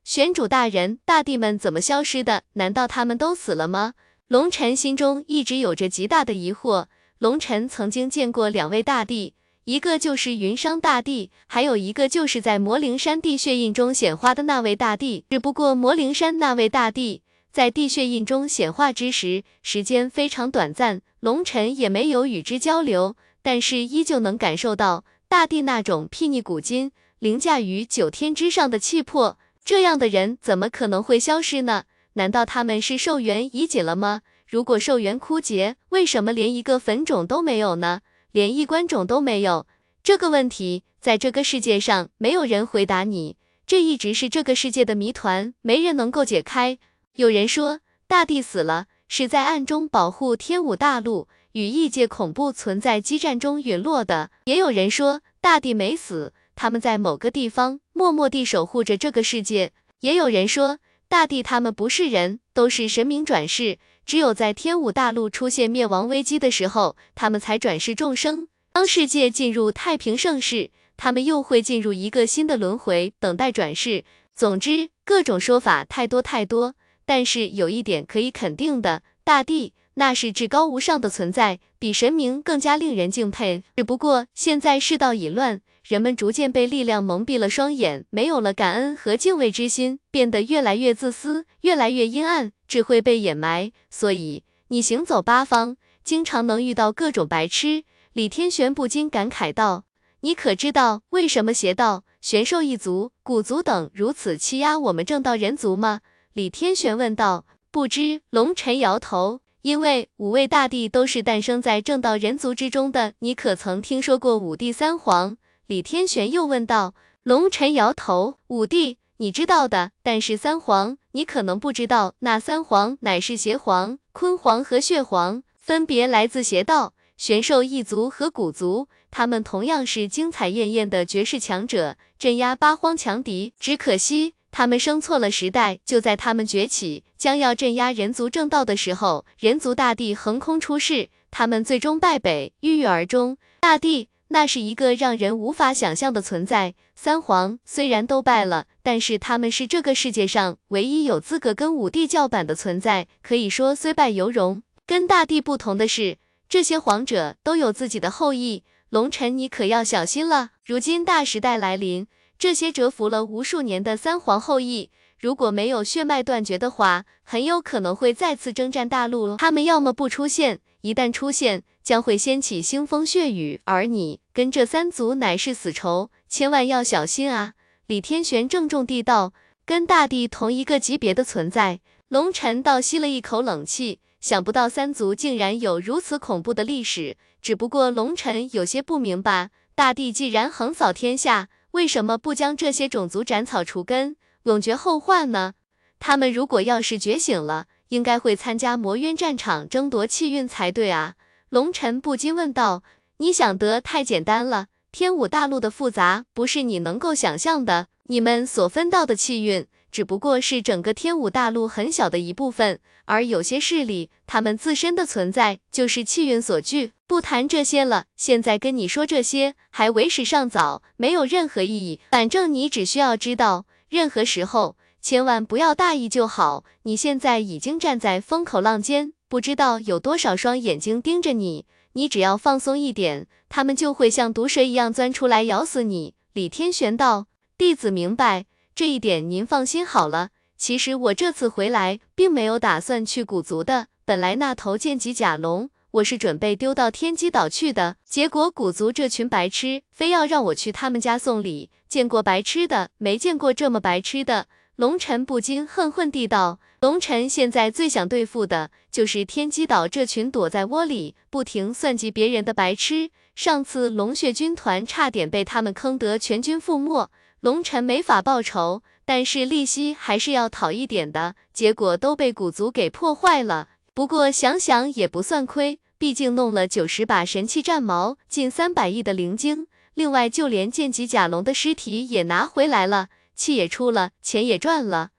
玄主大人，大帝们怎么消失的？难道他们都死了吗？龙晨心中一直有着极大的疑惑。龙晨曾经见过两位大帝，一个就是云商大帝，还有一个就是在魔灵山地血印中显化的那位大帝。只不过魔灵山那位大帝在地血印中显化之时，时间非常短暂，龙晨也没有与之交流，但是依旧能感受到大帝那种睥睨古今，凌驾于九天之上的气魄。这样的人怎么可能会消失呢？难道他们是寿元已解了吗？如果寿元枯竭，为什么连一个坟冢都没有呢？连一棺冢都没有？这个问题在这个世界上没有人回答你，这一直是这个世界的谜团，没人能够解开。有人说大帝死了，是在暗中保护天武大陆与异界恐怖存在激战中陨落的，也有人说大帝没死，他们在某个地方默默地守护着这个世界。也有人说大帝他们不是人，都是神明转世，只有在天武大陆出现灭亡危机的时候，他们才转世众生。当世界进入太平盛世，他们又会进入一个新的轮回，等待转世。总之各种说法太多太多，但是有一点可以肯定的，大帝那是至高无上的存在，比神明更加令人敬佩。只不过现在世道已乱，人们逐渐被力量蒙蔽了双眼，没有了感恩和敬畏之心，变得越来越自私，越来越阴暗，智慧被掩埋。所以你行走八方，经常能遇到各种白痴。李天玄不禁感慨道，你可知道为什么邪道、玄兽一族、古族等如此欺压我们正道人族吗？李天玄问道。不知。龙晨摇头，因为五位大帝都是诞生在正道人族之中的，你可曾听说过五帝三皇？李天玄又问道。龙晨摇头，五帝你知道的，但是三皇你可能不知道，那三皇乃是邪皇、鲲皇和血皇，分别来自邪道、玄兽一族和古族，他们同样是精彩艳艳的绝世强者，镇压八荒强敌。只可惜他们生错了时代，就在他们崛起，将要镇压人族正道的时候，人族大帝横空出世，他们最终败北，郁郁而终。大帝，那是一个让人无法想象的存在。三皇虽然都败了，但是他们是这个世界上唯一有资格跟五帝叫板的存在，可以说虽败犹荣。跟大帝不同的是，这些皇者都有自己的后裔。龙尘，你可要小心了！如今大时代来临，这些蛰伏了无数年的三皇后裔，如果没有血脉断绝的话，很有可能会再次征战大陆。他们要么不出现，一旦出现，将会掀起腥风血雨。而你跟这三族乃是死仇，千万要小心啊！李天玄郑重地道，跟大帝同一个级别的存在。龙尘倒吸了一口冷气。想不到三族竟然有如此恐怖的历史，只不过龙尘有些不明白，大帝既然横扫天下，为什么不将这些种族斩草除根，永绝后患呢？他们如果要是觉醒了，应该会参加魔渊战场争夺气运才对啊！龙尘不禁问道：“你想得太简单了，天武大陆的复杂不是你能够想象的，你们所分到的气运。”只不过是整个天武大陆很小的一部分，而有些势力，他们自身的存在就是气运所聚。不谈这些了，现在跟你说这些还为时尚早，没有任何意义。反正你只需要知道，任何时候千万不要大意就好。你现在已经站在风口浪尖，不知道有多少双眼睛盯着你，你只要放松一点，他们就会像毒蛇一样钻出来咬死你。李天玄道，弟子明白。这一点您放心好了，其实我这次回来并没有打算去古族的，本来那头剑戟甲龙我是准备丢到天机岛去的，结果古族这群白痴非要让我去他们家送礼，见过白痴的，没见过这么白痴的。龙尘不禁恨恨地道，龙尘现在最想对付的就是天机岛这群躲在窝里不停算计别人的白痴，上次龙血军团差点被他们坑得全军覆没，龙尘没法报仇，但是利息还是要讨一点的，结果都被古族给破坏了。不过想想也不算亏，毕竟弄了90把神器战矛，近300亿的灵晶，另外就连剑戟甲龙的尸体也拿回来了，气也出了，钱也赚了。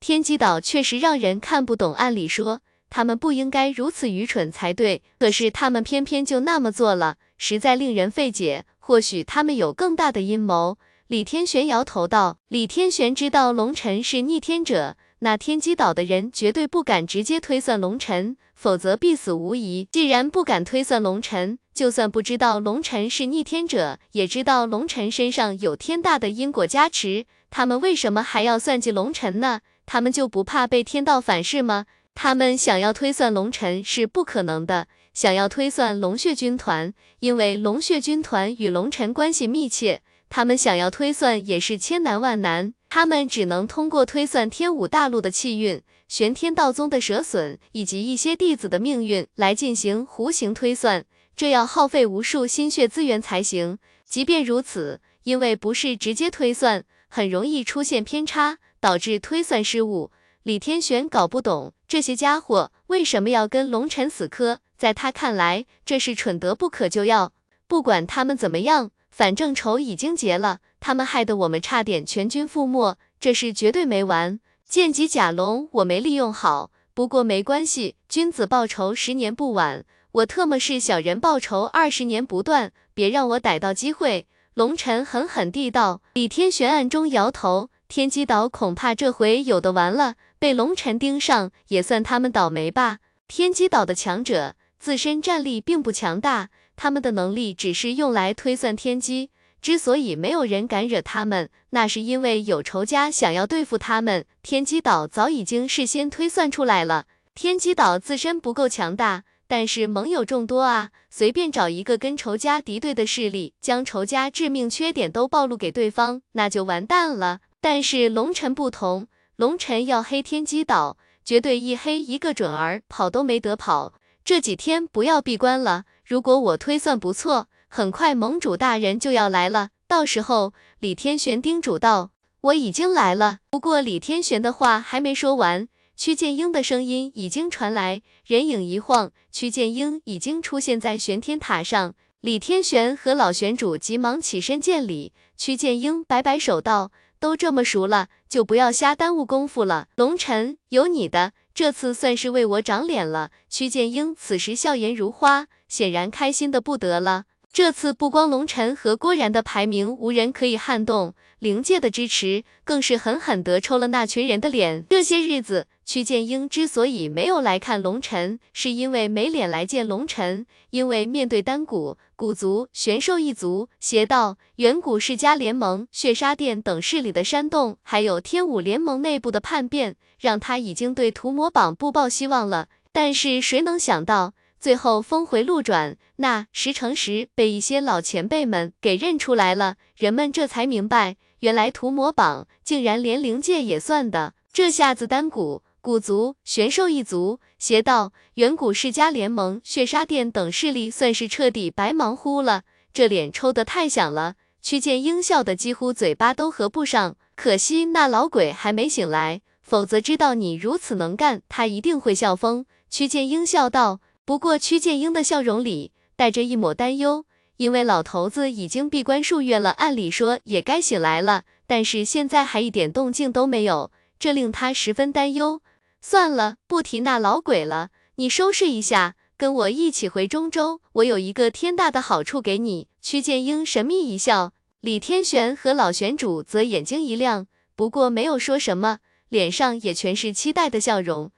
天机岛确实让人看不懂，按理说他们不应该如此愚蠢才对，可是他们偏偏就那么做了，实在令人费解，或许他们有更大的阴谋。李天玄摇头道，李天玄知道龙尘是逆天者，那天机岛的人绝对不敢直接推算龙尘，否则必死无疑。既然不敢推算龙尘，就算不知道龙尘是逆天者，也知道龙尘身上有天大的因果加持，他们为什么还要算计龙尘呢？他们就不怕被天道反噬吗？他们想要推算龙尘是不可能的，想要推算龙血军团，因为龙血军团与龙尘关系密切，他们想要推算也是千难万难，他们只能通过推算天武大陆的气运、玄天道宗的折损以及一些弟子的命运来进行弧形推算，这要耗费无数心血资源才行。即便如此，因为不是直接推算，很容易出现偏差，导致推算失误。李天玄搞不懂这些家伙为什么要跟龙尘死磕，在他看来这是蠢得不可救药。不管他们怎么样，反正仇已经结了，他们害得我们差点全军覆没，这事绝对没完。剑戟甲龙我没利用好，不过没关系，君子报仇10年不晚，我特么是小人报仇20年不断，别让我逮到机会。龙尘狠狠地道。李天玄暗中摇头，天机岛恐怕这回有的完了，被龙尘盯上也算他们倒霉吧。天机岛的强者自身战力并不强大，他们的能力只是用来推算天机，之所以没有人敢惹他们，那是因为有仇家想要对付他们，天机岛早已经事先推算出来了。天机岛自身不够强大，但是盟友众多啊，随便找一个跟仇家敌对的势力，将仇家致命缺点都暴露给对方，那就完蛋了。但是龙尘不同，龙尘要黑天机岛，绝对一黑一个准儿，跑都没得跑。这几天不要闭关了，如果我推算不错，很快盟主大人就要来了，到时候。李天玄叮嘱道。我已经来了。不过李天玄的话还没说完，屈剑英的声音已经传来，人影一晃，屈剑英已经出现在玄天塔上。李天玄和老玄主急忙起身见礼，屈剑英摆摆手道，都这么熟了，就不要瞎耽误功夫了。龙尘，有你的，这次算是为我长脸了。屈剑英此时笑颜如花，显然开心的不得了。这次不光龙晨和郭然的排名无人可以撼动，灵界的支持更是狠狠地抽了那群人的脸。这些日子，屈剑英之所以没有来看龙晨，是因为没脸来见龙晨，因为面对丹谷、古族、玄兽一族、邪道、远古世家联盟、血杀殿等势力的煽动，还有天武联盟内部的叛变，让他已经对屠魔榜不抱希望了。但是谁能想到，最后峰回路转，那10乘10被一些老前辈们给认出来了，人们这才明白，原来屠魔榜竟然连灵界也算的。这下子丹谷、古族、玄兽一族、邪道、远古世家联盟、血杀殿等势力算是彻底白忙乎了，这脸抽得太响了，屈剑英笑得几乎嘴巴都合不上。可惜那老鬼还没醒来，否则知道你如此能干，他一定会笑疯。屈剑英笑道。不过屈剑英的笑容里带着一抹担忧，因为老头子已经闭关数月了，按理说也该醒来了，但是现在还一点动静都没有，这令他十分担忧。算了，不提那老鬼了，你收拾一下，跟我一起回中州，我有一个天大的好处给你。屈剑英神秘一笑，李天玄和老玄主则眼睛一亮，不过没有说什么，脸上也全是期待的笑容。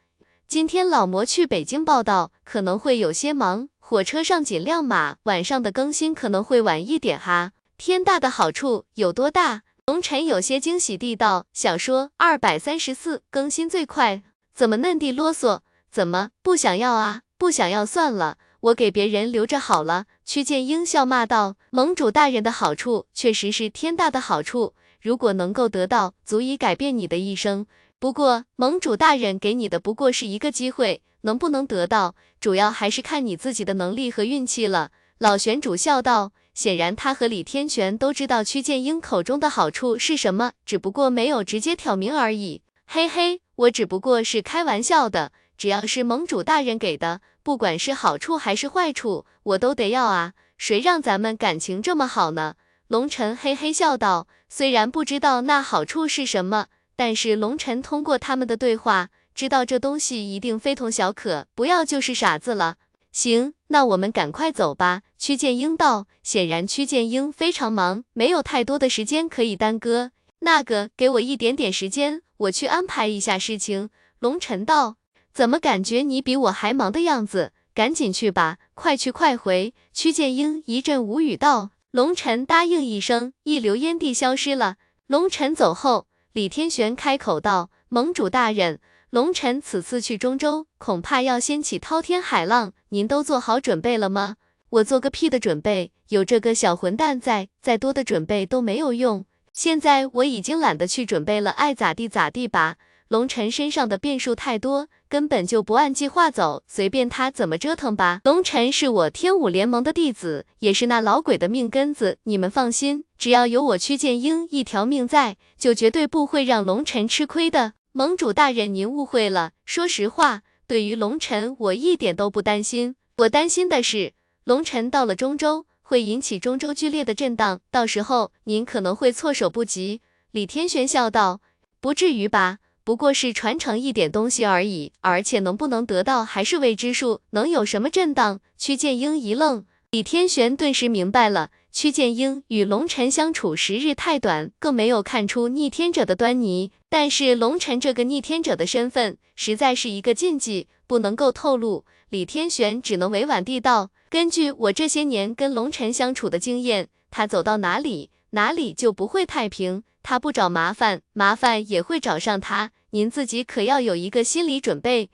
今天老魔去北京报道，可能会有些忙，火车上尽量码，晚上的更新可能会晚一点哈。天大的好处有多大？龙晨有些惊喜地道。小说234更新最快，怎么嫩地啰嗦？怎么不想要啊？不想要算了，我给别人留着好了。屈剑英笑骂道。盟主大人的好处确实是天大的好处，如果能够得到，足以改变你的一生。不过盟主大人给你的不过是一个机会，能不能得到主要还是看你自己的能力和运气了。老玄主笑道，显然他和李天玄都知道屈剑英口中的好处是什么，只不过没有直接挑明而已。嘿嘿，我只不过是开玩笑的，只要是盟主大人给的，不管是好处还是坏处，我都得要啊，谁让咱们感情这么好呢？龙晨嘿嘿笑道，虽然不知道那好处是什么，但是龙晨通过他们的对话知道这东西一定非同小可，不要就是傻子了。行，那我们赶快走吧。屈剑英道。显然屈剑英非常忙，没有太多的时间可以耽搁。那个，给我一点点时间，我去安排一下事情。龙晨道。怎么感觉你比我还忙的样子？赶紧去吧，快去快回。屈剑英一阵无语道。龙晨答应一声，一溜烟地消失了。龙晨走后，李天玄开口道，盟主大人，龙晨此次去中州，恐怕要掀起滔天海浪，您都做好准备了吗？我做个屁的准备，有这个小混蛋在，再多的准备都没有用，现在我已经懒得去准备了，爱咋地咋地吧。龙晨身上的变数太多，根本就不按计划走，随便他怎么折腾吧。龙晨是我天武联盟的弟子，也是那老鬼的命根子，你们放心，只要有我屈剑英一条命在，就绝对不会让龙晨吃亏的。盟主大人您误会了，说实话，对于龙晨我一点都不担心，我担心的是龙晨到了中州会引起中州剧烈的震荡，到时候您可能会措手不及。李天玄笑道。不至于吧，不过是传承一点东西而已，而且能不能得到还是未知数，能有什么震荡？屈剑英一愣。李天玄顿时明白了，屈剑英与龙晨相处时日太短，更没有看出逆天者的端倪，但是龙晨这个逆天者的身份实在是一个禁忌，不能够透露。李天玄只能委婉地道，根据我这些年跟龙晨相处的经验，他走到哪里哪里就不会太平，他不找麻烦，麻烦也会找上他，您自己可要有一个心理准备。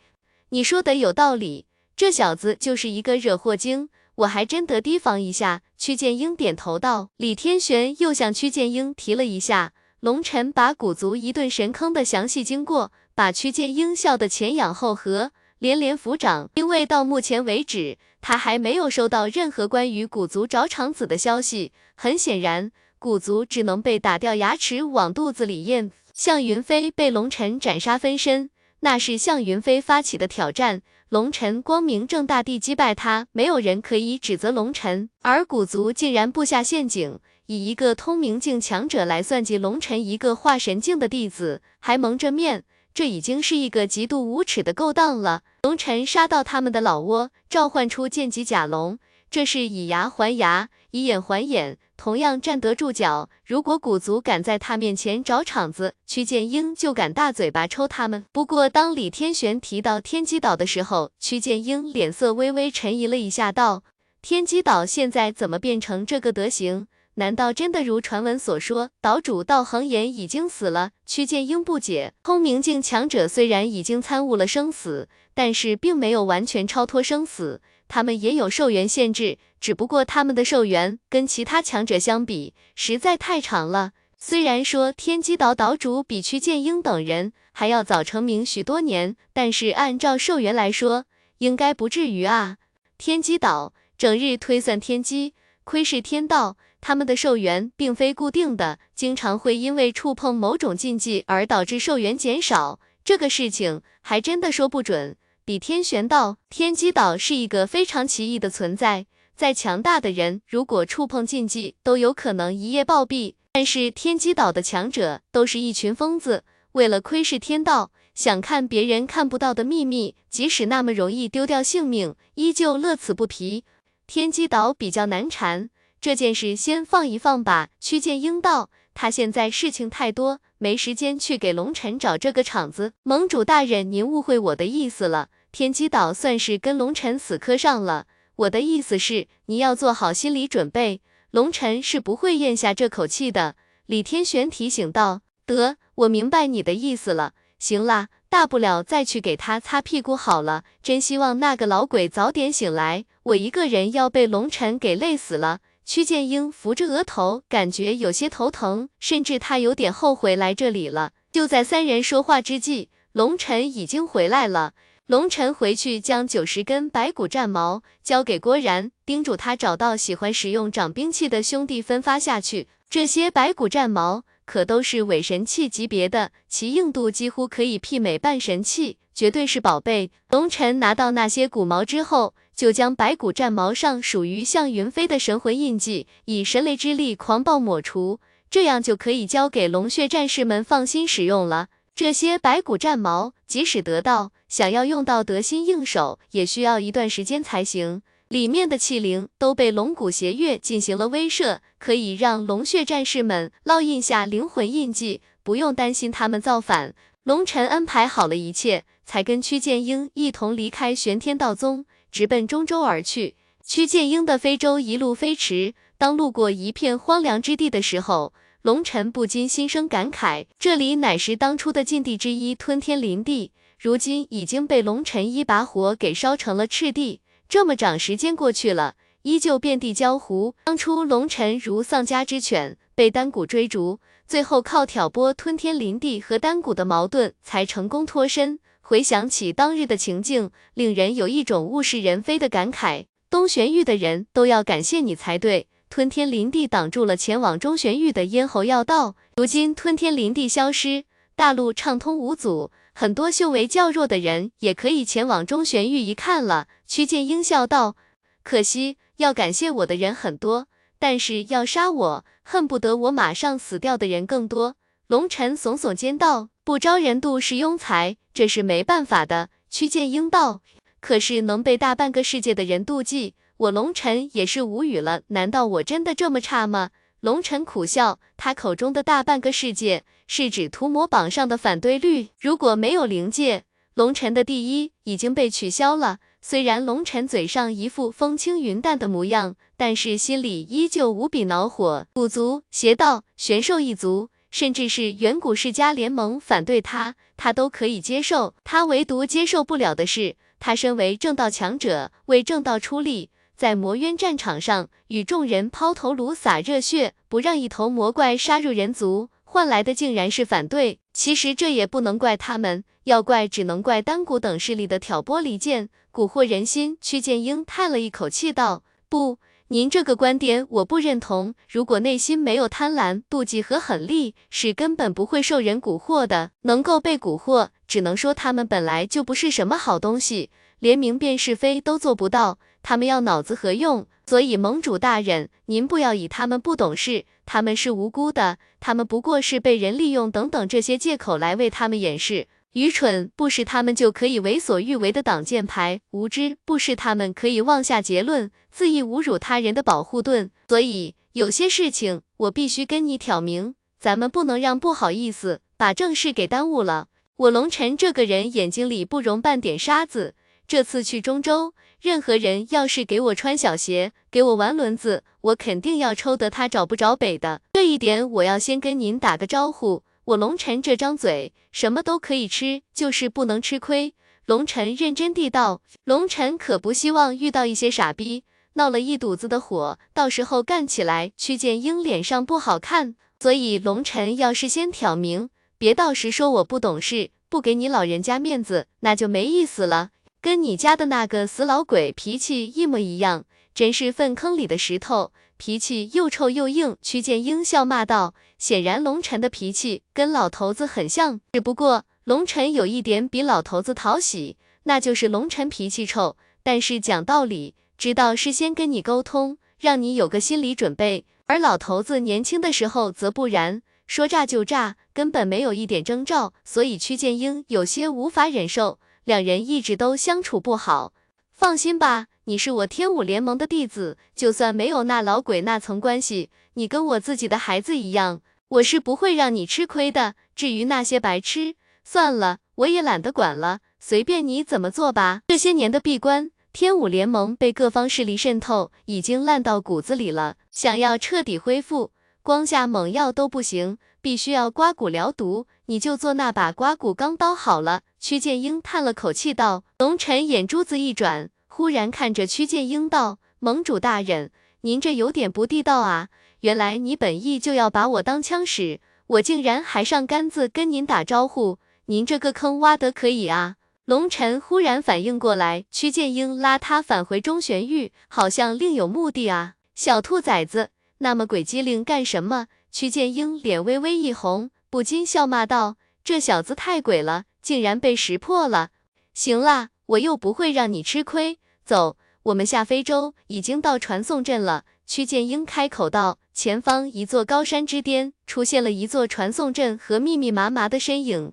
你说的有道理，这小子就是一个惹祸精，我还真得提防一下。屈剑英点头道。李天玄又向屈剑英提了一下龙晨把古族一顿神坑的详细经过，把屈剑英笑得前仰后合，连连抚掌。因为到目前为止他还没有收到任何关于古族找长子的消息，很显然古族只能被打掉牙齿往肚子里咽。向云飞被龙晨斩杀分身，那是向云飞发起的挑战，龙晨光明正大地击败他，没有人可以指责龙晨。而古族竟然布下陷阱，以一个通明境强者来算计龙晨一个化神境的弟子，还蒙着面，这已经是一个极度无耻的勾当了。龙晨杀到他们的老窝，召唤出剑戟甲龙，这是以牙还牙，以眼还眼，同样站得住脚。如果鼓足敢在他面前找场子，曲剑英就敢大嘴巴抽他们。不过当李天玄提到天机岛的时候，曲剑英脸色微微沉移了一下，道：“天机岛现在怎么变成这个德行？难道真的如传闻所说，岛主道恒言已经死了？”曲剑英不解，通明境强者虽然已经参悟了生死，但是并没有完全超脱生死，他们也有寿元限制，只不过他们的寿元跟其他强者相比，实在太长了。虽然说天机岛岛主比曲剑英等人还要早成名许多年，但是按照寿元来说，应该不至于啊。天机岛整日推算天机，窥视天道，他们的寿元并非固定的，经常会因为触碰某种禁忌而导致寿元减少，这个事情还真的说不准。李天玄道：“天机岛是一个非常奇异的存在，再强大的人如果触碰禁忌，都有可能一夜暴毙。但是天机岛的强者都是一群疯子，为了窥视天道，想看别人看不到的秘密，即使那么容易丢掉性命，依旧乐此不疲。天机岛比较难缠。”这件事先放一放吧，曲剑英道，他现在事情太多，没时间去给龙尘找这个场子。盟主大人，您误会我的意思了，天机岛算是跟龙尘死磕上了，我的意思是，你要做好心理准备，龙尘是不会咽下这口气的。李天玄提醒道：“得，我明白你的意思了，行啦，大不了再去给他擦屁股好了，真希望那个老鬼早点醒来，我一个人要被龙尘给累死了。”曲剑英扶着额头，感觉有些头疼，甚至他有点后悔来这里了。就在三人说话之际，龙尘已经回来了。龙尘回去将90根白骨战矛交给郭然，叮嘱他找到喜欢使用掌兵器的兄弟分发下去。这些白骨战矛可都是伪神器级别的，其硬度几乎可以媲美半神器，绝对是宝贝。龙尘拿到那些骨矛之后，就将白骨战矛上属于向云飞的神魂印记以神雷之力狂暴抹除，这样就可以交给龙血战士们放心使用了。这些白骨战矛即使得到，想要用到得心应手也需要一段时间才行，里面的气灵都被龙骨邪月进行了威慑，可以让龙血战士们烙印下灵魂印记，不用担心他们造反。龙尘安排好了一切，才跟曲剑英一同离开玄天道宗，直奔中州而去。曲剑英的飞舟一路飞驰，当路过一片荒凉之地的时候，龙尘不禁心生感慨，这里乃是当初的禁地之一吞天林地，如今已经被龙尘一把火给烧成了赤地，这么长时间过去了，依旧遍地焦糊。当初龙尘如丧家之犬，被丹谷追逐，最后靠挑拨吞天林地和丹谷的矛盾才成功脱身。回想起当日的情境，令人有一种物是人非的感慨。东玄域的人都要感谢你才对，吞天林地挡住了前往中玄域的咽喉要道，如今吞天林地消失，大陆畅通无阻，很多修为较弱的人也可以前往中玄域一看了。曲剑英笑道：“可惜要感谢我的人很多，但是要杀我，恨不得我马上死掉的人更多。”龙尘耸耸肩道：“不招人妒是庸才，这是没办法的。”曲剑英道：“可是能被大半个世界的人妒忌，我龙尘也是无语了，难道我真的这么差吗？”龙尘苦笑，他口中的大半个世界是指涂魔榜上的反对率，如果没有灵界，龙尘的第一已经被取消了。虽然龙尘嘴上一副风轻云淡的模样，但是心里依旧无比恼火。古族、邪道、玄兽一族，甚至是远古世家联盟反对他，他都可以接受，他唯独接受不了的是，他身为正道强者，为正道出力，在魔渊战场上与众人抛头颅洒热血，不让一头魔怪杀入人族，换来的竟然是反对。其实这也不能怪他们，要怪只能怪丹谷等势力的挑拨离间，蛊惑人心。曲剑英叹了一口气道：“不，您这个观点我不认同，如果内心没有贪婪、妒忌和狠戾，是根本不会受人蛊惑的，能够被蛊惑，只能说他们本来就不是什么好东西，连明辨是非都做不到，他们要脑子何用？所以盟主大人，您不要以他们不懂事，他们是无辜的，他们不过是被人利用等等这些借口来为他们掩饰。”愚蠢不是他们就可以为所欲为的挡箭牌，无知不是他们可以妄下结论、恣意侮辱他人的保护盾。所以，有些事情我必须跟你挑明，咱们不能让不好意思把正事给耽误了。我龙晨这个人眼睛里不容半点沙子，这次去中州，任何人要是给我穿小鞋，给我玩轮子，我肯定要抽得他找不着北的。这一点我要先跟您打个招呼。我龙晨这张嘴什么都可以吃，就是不能吃亏。龙晨认真地道。龙晨可不希望遇到一些傻逼，闹了一肚子的火，到时候干起来屈剑英脸上不好看。所以龙晨要是先挑明，别到时说我不懂事，不给你老人家面子，那就没意思了。跟你家的那个死老鬼脾气一模一样，真是粪坑里的石头，脾气又臭又硬。屈剑英笑骂道。显然龙晨的脾气跟老头子很像，只不过龙晨有一点比老头子讨喜，那就是龙晨脾气臭，但是讲道理，知道事先跟你沟通，让你有个心理准备。而老头子年轻的时候则不然，说炸就炸，根本没有一点征兆，所以屈剑英有些无法忍受，两人一直都相处不好。放心吧，你是我天武联盟的弟子，就算没有那老鬼那层关系，你跟我自己的孩子一样，我是不会让你吃亏的。至于那些白痴，算了，我也懒得管了，随便你怎么做吧。这些年的闭关，天武联盟被各方势力渗透，已经烂到骨子里了，想要彻底恢复，光下猛药都不行，必须要刮骨疗毒，你就做那把刮骨钢刀好了。屈剑英叹了口气道。龙晨眼珠子一转，忽然看着屈剑英道，盟主大人，您这有点不地道啊，原来你本意就要把我当枪使，我竟然还上杆子跟您打招呼，您这个坑挖得可以啊。龙晨忽然反应过来，屈剑英拉他返回中玄域，好像另有目的啊。小兔崽子，那么鬼机灵干什么？屈剑英脸微微一红，不禁笑骂道，这小子太鬼了，竟然被识破了。行啦，我又不会让你吃亏，走，我们下非洲，已经到传送阵了。屈剑英开口道。前方一座高山之巅，出现了一座传送阵和密密麻麻的身影，